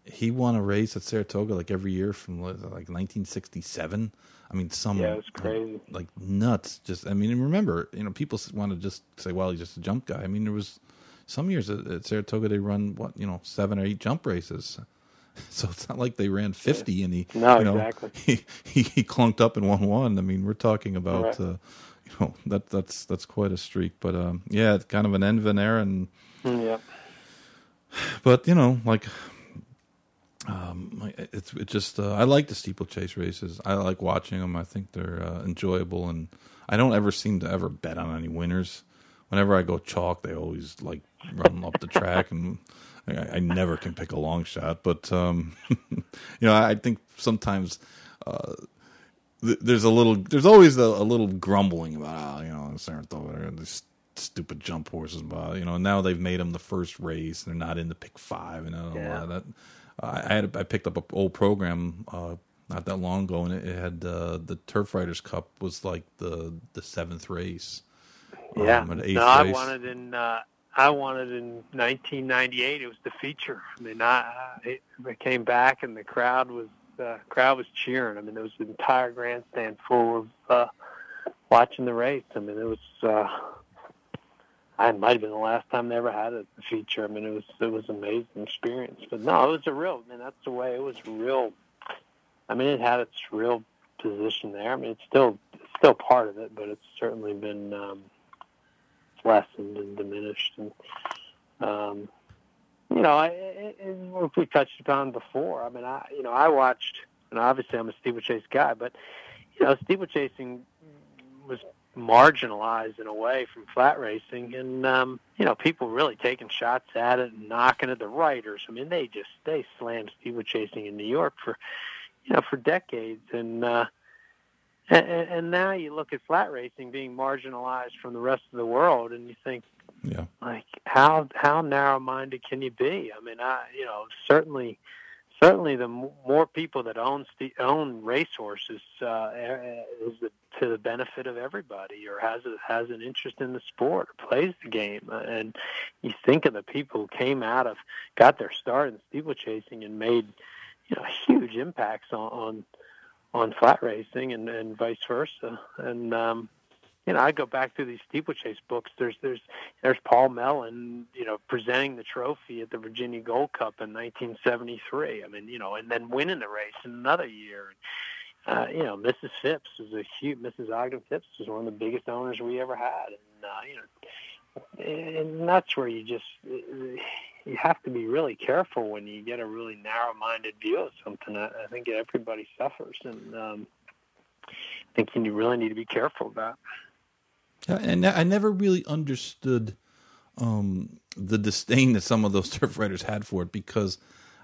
he won a race at Saratoga like every year from like 1967. I mean, it was crazy, like nuts. Just and remember, people want to just say, "Well, he's just a jump guy." I mean, there was some years at Saratoga they run 7 or 8 jump races. So it's not like they ran 50 and exactly. He clunked up and won one. I mean, we're talking about right. That's quite a streak. But yeah, it's kind of an end of an era. And yeah, but it's just I like the steeplechase races. I like watching them. I think they're enjoyable, and I don't ever seem to ever bet on any winners. Whenever I go chalk, they always like run up the track and. I never can pick a long shot, but I think sometimes there's always a little grumbling about Saratoga, these stupid jump horses, but now they've made them the first race and they're not in the pick five and all that. I picked up an old program not that long ago, and it had the Turf Riders Cup was like the 7th race. Yeah, an 8th race. I won it in 1998. It was the feature. I mean, I came back and the crowd was cheering. I mean, there was the entire grandstand full of watching the race. I mean, it was. I might have been the last time they ever had a feature. I mean, it was an amazing experience. But no, it was a real. I mean, that's the way it was real. I mean, it had its real position there. I mean, it's still part of it, but it's certainly been. Lessened and diminished, and we touched upon before. I mean, I watched, and obviously I'm a steeplechase guy, but steeplechasing was marginalized in a way from flat racing, and people really taking shots at it and knocking at the writers. I mean, they slammed steeplechasing in New York for decades, and. And now you look at flat racing being marginalized from the rest of the world, and you think, how narrow-minded can you be? I mean, certainly the more people that own racehorses is to the benefit of everybody, or has an interest in the sport, or plays the game. And you think of the people who got their start in steeplechasing and made huge impacts on on flat racing and vice versa. And, you know, I go back through these steeplechase books. There's Paul Mellon, you know, presenting the trophy at the Virginia Gold Cup in 1973. I mean, you know, and then winning the race in another year. You know, Mrs. Phipps is a huge, Mrs. Ogden Phipps was one of the biggest owners we ever had. And, you know, and that's where you just, you have to be really careful when you get a really narrow-minded view of something. I think everybody suffers, and I think you really need to be careful about. And I never really understood the disdain that some of those turf writers had for it, because,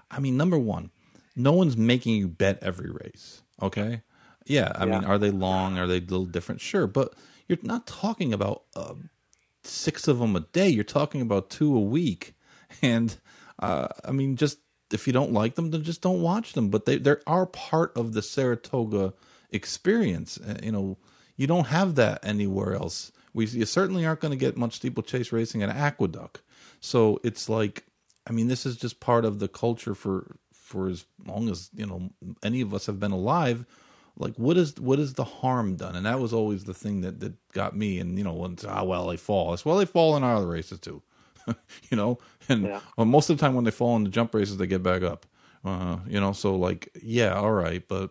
I mean, number one, no one's making you bet every race, okay? Yeah, I mean, are they long? Are they a little different? Sure, but you're not talking about 6 of them a day. You're talking about 2 a week. And, I mean, just if you don't like them, then just don't watch them. But they are part of the Saratoga experience. You know, you don't have that anywhere else. You certainly aren't going to get much steeplechase racing at Aqueduct. So it's like, I mean, this is just part of the culture for as long as, you know, any of us have been alive. Like, what is the harm done? And that was always the thing that got me. And, you know, once, they fall. It's, well, they fall in our other races too. You know, and well, most of the time when they fall in the jump races, they get back up, you know, so like, yeah, all right. But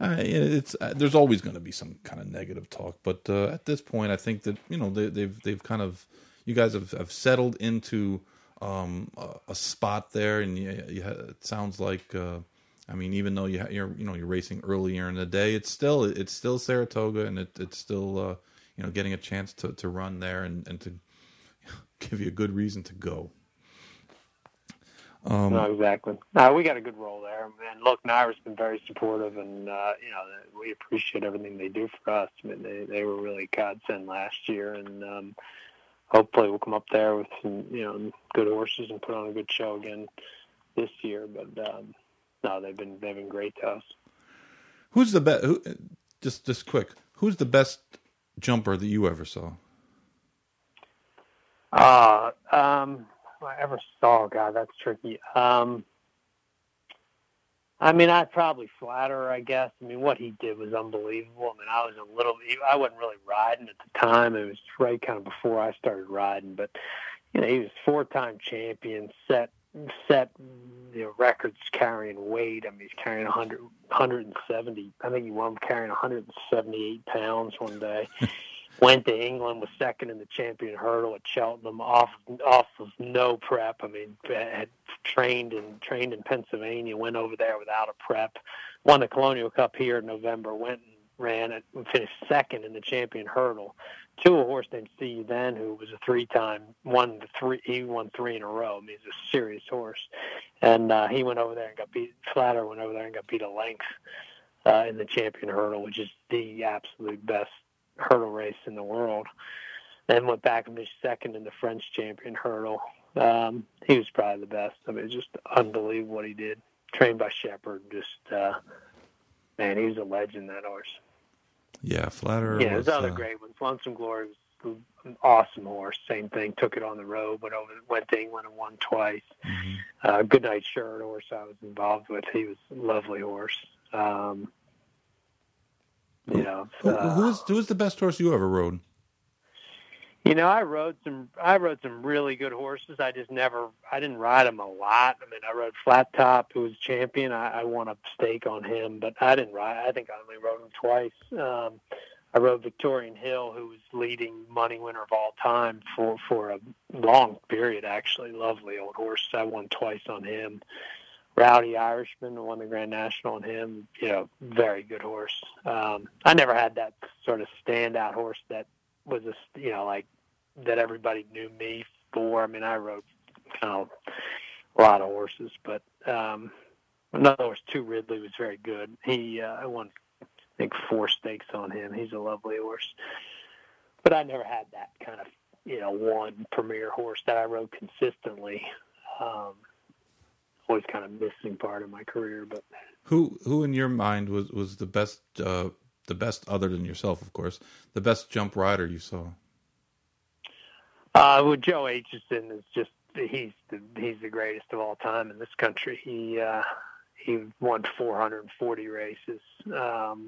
there's always going to be some kind of negative talk. But at this point, I think that, you know, they've kind of, you guys have settled into a spot there. And it sounds like, I mean, even though you're racing earlier in the day, it's still Saratoga, and it's still, you know, getting a chance to run there and to give you a good reason to go. No, exactly. No, we got a good role there. And look, Naira's been very supportive, and, you know, we appreciate everything they do for us. I mean, they were really godsend last year, and hopefully we'll come up there with some, you know, good horses and put on a good show again this year. But, no, they've been great to us. Who's the best, just quick, who's the best jumper that you ever saw? I ever saw, God, that's tricky. I mean, I'd probably Flatterer, I guess. I mean, what he did was unbelievable. I mean, I wasn't really riding at the time. It was right kind of before I started riding, but, you know, he was 4-time champion, set, you know, records carrying weight. I mean, he's carrying 170, I think he won carrying 178 pounds one day. Went to England, was second in the champion hurdle at Cheltenham, off of no prep. I mean, had trained in Pennsylvania, went over there without a prep. Won the Colonial Cup here in November, went and ran it, and finished second in the champion hurdle to a horse named See You Then, who was a 3-time, he won 3 in a row. I mean, he's a serious horse. And he went over there and got beat. Flatter went over there and got beat a length in the champion hurdle, which is the absolute best hurdle race in the world. Then went back and was second in the French champion hurdle. He was probably the best. I mean, it's just unbelievable what he did. Trained by Shepherd, just man, he was a legend, that horse. Yeah, Flatterer. Yeah, there's other great ones. Lonesome Glory was an awesome horse. Same thing. Took it on the road, went to England and won twice. Mm-hmm. Goodnight Shirt horse I was involved with. He was a lovely horse. You know, who's the best horse you ever rode? You know, I rode some really good horses. I didn't ride them a lot. I mean, I rode Flat Top, who was champion. I won a stake on him, but I think I only rode him twice. I rode Victorian Hill, who was leading money winner of all time for a long period, actually. Lovely old horse. I won twice on him. Rowdy Irishman, won the Grand National on him. You know, very good horse. I never had that sort of standout horse that was a, you know, like that everybody knew me for. I mean, I rode kind of a lot of horses, but another horse, Two Ridley, was very good. He, I won, I think, 4 stakes on him. He's a lovely horse, but I never had that kind of, you know, one premier horse that I rode consistently. Always kind of missing part of my career. But who in your mind was the best, other than yourself, of course, the best jump rider you saw? Well, Joe Aitchison is just he's the greatest of all time in this country. He he won 440 races,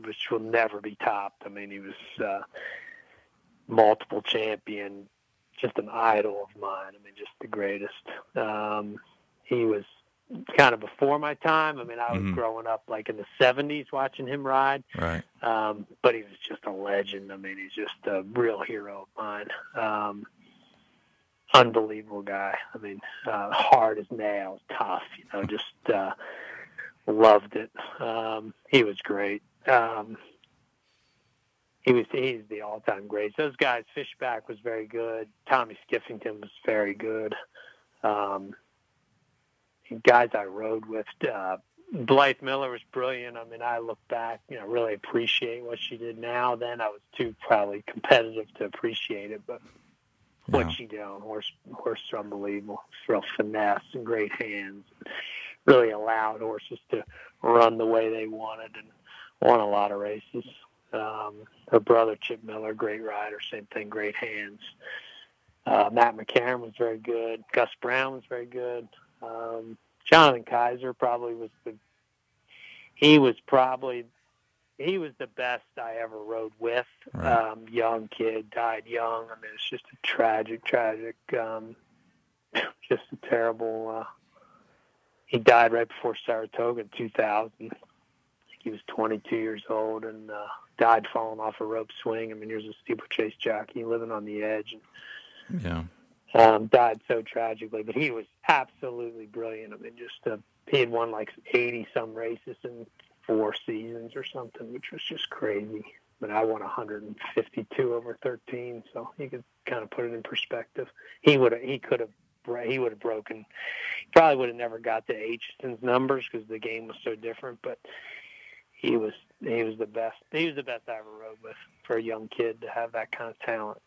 which will never be topped. I mean, he was multiple champion, just an idol of mine. I mean, just the greatest. He was kind of before my time. I mean, I was growing up like in the 70s watching him ride. Right. But he was just a legend. I mean, he's just a real hero of mine. Unbelievable guy. I mean, hard as nails, tough, you know, just loved it. He was great. He's the all-time great. Those guys, Fishback was very good. Tommy Skiffington was very good. Guys I rode with, Blythe Miller was brilliant. I mean, I look back, you know, really appreciate what she did now. Then I was too probably competitive to appreciate it, but what she did on horse is unbelievable. It's real finesse and great hands. Really allowed horses to run the way they wanted and won a lot of races. Her brother, Chip Miller, great rider, same thing, great hands. Matt McCarron was very good. Gus Brown was very good. Jonathan Kaiser probably was he was the best I ever rode with. Right. Young kid, died young. I mean, it's just a tragic, just a terrible, he died right before Saratoga in 2000. I think he was 22 years old and, died falling off a rope swing. I mean, here's a steeplechase jockey living on the edge. And, died so tragically, but he was absolutely brilliant. I mean, just he had won like 80-some races in 4 seasons or something, which was just crazy. But I won 152 over 13, so you could kind of put it in perspective. He would have broken. He probably would have never got to Aitchison's numbers because the game was so different. But he was the best. He was the best I ever rode with for a young kid to have that kind of talent.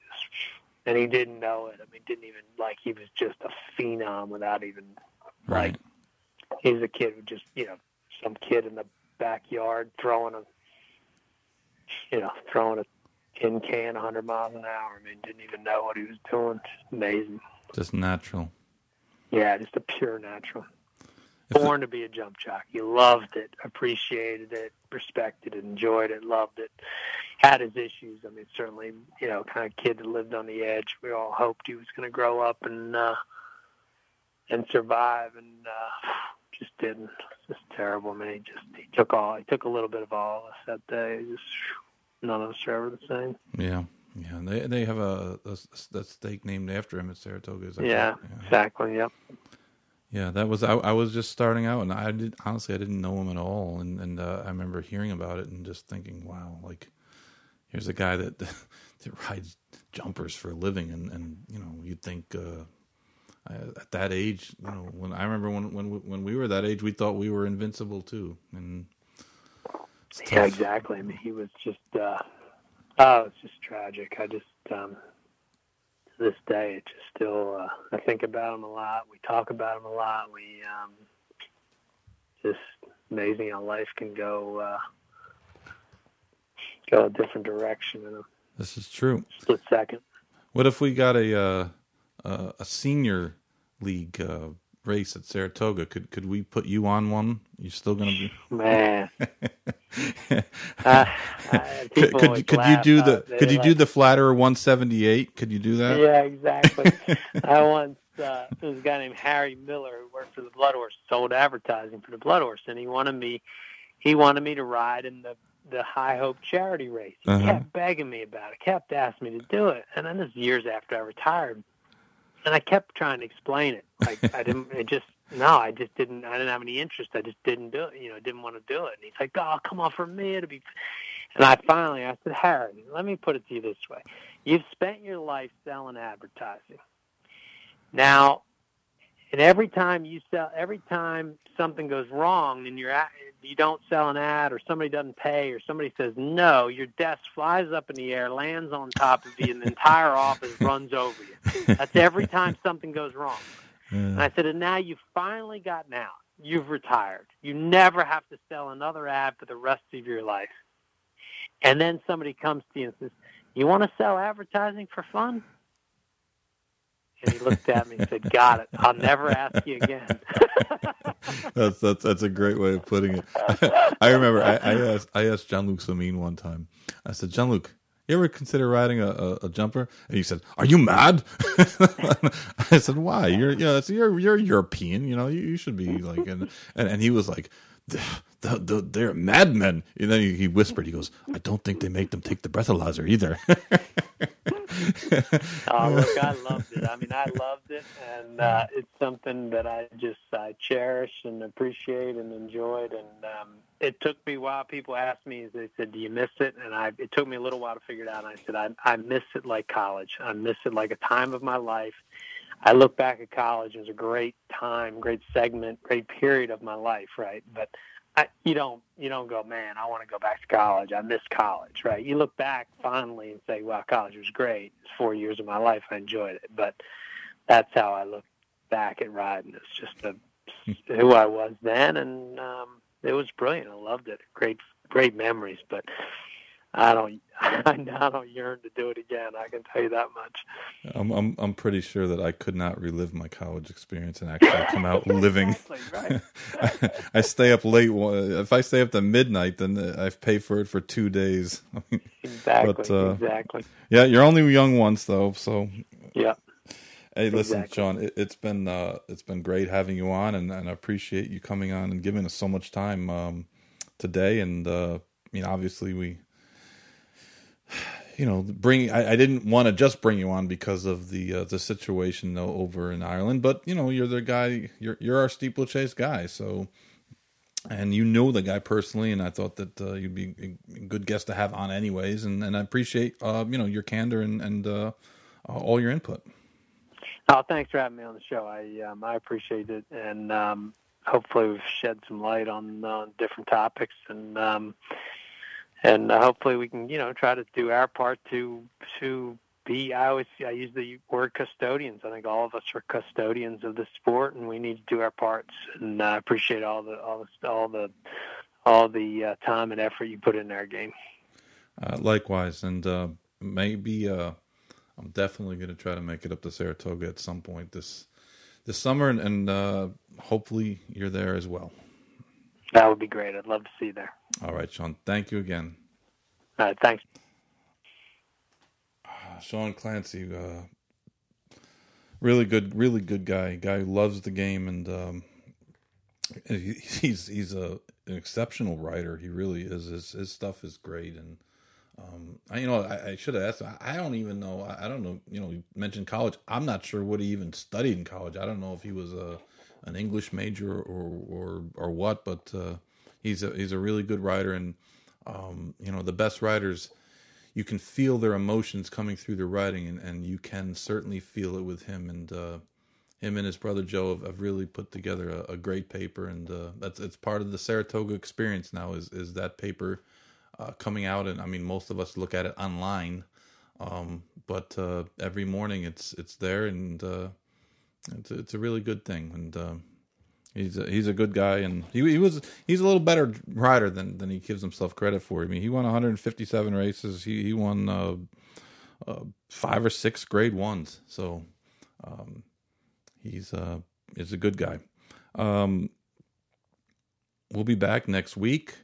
And he didn't know it. I mean, didn't even, like, he was just a phenom without even, like, he was a kid who just, you know, some kid in the backyard throwing a tin can 100 miles an hour. I mean, didn't even know what he was doing. Just amazing. Just natural. Yeah, just a pure natural. Born to be a jump jockey. Loved it, appreciated it, respected it, enjoyed it, loved it. Had his issues. I mean, certainly, you know, kind of kid that lived on the edge. We all hoped he was going to grow up and survive, and just didn't. It's just terrible, man. He took a little bit of all of us that day. Just none of us are ever the same. Yeah. Yeah, and they have a stake named after him at Saratoga. Is that right? Yeah, exactly. Yep. Yeah, that was, I was just starting out, and I didn't know him at all. And I remember hearing about it and just thinking, wow, like, here's a guy that rides jumpers for a living. And you know, you'd think at that age, you know, when we were that age, we thought we were invincible too. And yeah, exactly. I mean, he was just, it's just tragic. I just, to this day, it's just still, I think about him a lot. We talk about him a lot. We, just amazing how life can go a different direction in this is true. Split second. What if we got a senior league, race at Saratoga? Could we put you on one? You're still going to be man. Could you do the Flatterer 178? Could you do that? Yeah, exactly. I once there was a guy named Harry Miller who worked for the Blood Horse, sold advertising for the Blood Horse, and he wanted me to ride in the High Hope charity race. He kept begging me about it, kept asking me to do it, and then this is years after I retired. And I kept trying to explain it. Like I didn't have any interest. I just didn't do it. You know, I didn't want to do it. And he's like, "Oh, come on, for me it'll be." And I said, "Harry, let me put it to you this way. You've spent your life selling advertising. Now, and every time something goes wrong and you don't sell an ad, or somebody doesn't pay, or somebody says no, your desk flies up in the air, lands on top of you, and the entire office runs over you. That's every time something goes wrong." Yeah. And I said, "And now you've finally gotten out. You've retired. You never have to sell another ad for the rest of your life. And then somebody comes to you and says, 'You want to sell advertising for fun?'" And he looked at me and said, "Got it. I'll never ask you again." That's a great way of putting it. I remember I asked Jean-Luc Samin one time. I said, Jean-Luc, you ever consider riding a jumper? And he said, "Are you mad?" I said, "Why? You're European. You should be like." And he was like, "They're madmen." And then he whispered, "He goes, I don't think they make them take the breathalyzer either." Oh, look, I loved it. I mean, I loved it, and it's something that I cherish and appreciate and enjoyed. And it took me a while. People asked me, they said, "Do you miss it?" And it took me a little while to figure it out. And I said, "I miss it like college. I miss it like a time of my life. I look back at college as a great time, great segment, great period of my life, right? But you don't go, man, I want to go back to college. I miss college, right? You look back fondly and say, wow, college was great. It's 4 years of my life. I enjoyed it. But that's how I look back at riding. It's just who I was then, and it was brilliant. I loved it. Great memories. But I don't yearn to do it again. I can tell you that much. I'm pretty sure that I could not relive my college experience and actually come out living. Exactly, right. I stay up late. If I stay up to midnight, then I've paid for it for 2 days. Exactly. But, exactly. Yeah, you're only young once, though. So yeah. Hey, listen, exactly. Sean. It's been great having you on, and I appreciate you coming on and giving us so much time today. And obviously we. I didn't want to just bring you on because of the situation over in Ireland, but you're the guy, you're our steeplechase guy, so, and the guy personally, and I thought that you'd be a good guest to have on anyways, and I appreciate your candor and all your input. Oh, thanks for having me on the show. I appreciate it, and hopefully we've shed some light on different topics, and hopefully we can, try to do our part to be. I use the word custodians. I think all of us are custodians of the sport, and we need to do our parts. And I appreciate all the time and effort you put in our game. Likewise, and maybe I'm definitely going to try to make it up to Saratoga at some point this summer, and hopefully you're there as well. That would be great. I'd love to see you there. All right, Sean. Thank you again. All right, thanks. Sean Clancy, really good guy. Guy who loves the game, and he's an exceptional writer. He really is. His stuff is great, and I should have asked him. I don't even know. I don't know. You mentioned college. I'm not sure what he even studied in college. I don't know if he was an English major or what, but he's a really good writer, and the best writers, you can feel their emotions coming through their writing, and you can certainly feel it with him, and him and his brother Joe have really put together a great paper, and it's part of the Saratoga experience now is that paper coming out, and I mean most of us look at it online, but every morning it's there, and it's a really good thing, and he's a good guy, and he's a little better rider than he gives himself credit for. I mean, he won 157 races. He won 5 or 6 grade ones, so he's a good guy. We'll be back next week.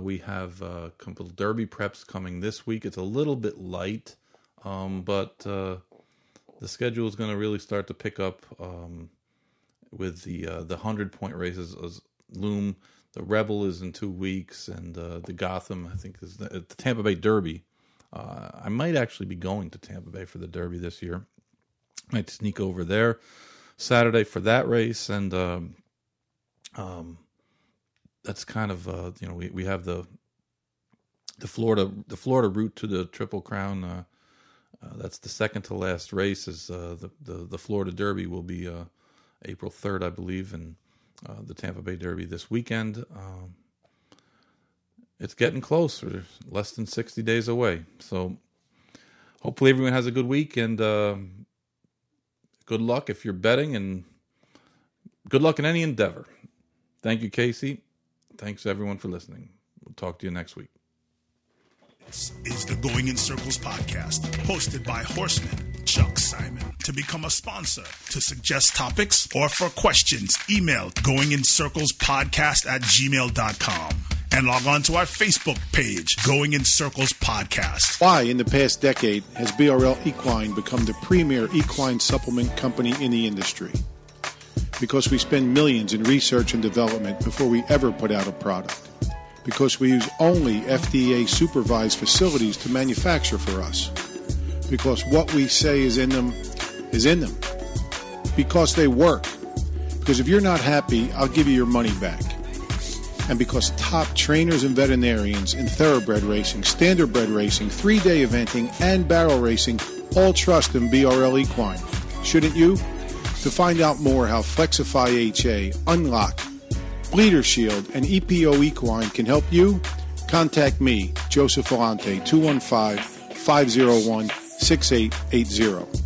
We have a couple derby preps coming this week. It's a little bit light, but the schedule is going to really start to pick up with the 100-point races as loom. The Rebel is in 2 weeks, and the Gotham, I think, is the Tampa Bay Derby. I might actually be going to Tampa Bay for the Derby this year. Might sneak over there Saturday for that race, and that's kind of we have the Florida route to the Triple Crown. That's the second to last race. Is the Florida Derby will be April 3rd, I believe, and the Tampa Bay Derby this weekend. It's getting closer, less than 60 days away. So hopefully everyone has a good week, and good luck if you're betting, and good luck in any endeavor. Thank you, Casey. Thanks, everyone, for listening. We'll talk to you next week. This is the Going in Circles podcast, hosted by Horseman Chuck Simon. to become a sponsor, to suggest topics, or for questions, email goingincirclespodcast@gmail.com. And log on to our Facebook page, Going In Circles Podcast. Why, in the past decade, has BRL Equine become the premier equine supplement company in the industry? Because we spend millions in research and development before we ever put out a product. Because we use only FDA-supervised facilities to manufacture for us. Because what we say is in them is in them. Because they work. Because if you're not happy, I'll give you your money back. And because top trainers and veterinarians in thoroughbred racing, standardbred racing, three-day eventing, and barrel racing all trust in BRL Equine. Shouldn't you? To find out more how Flexify HA, Unlock, Bleeder Shield, and EPO Equine can help you, contact me, Joseph Vellante, 215-501-6880.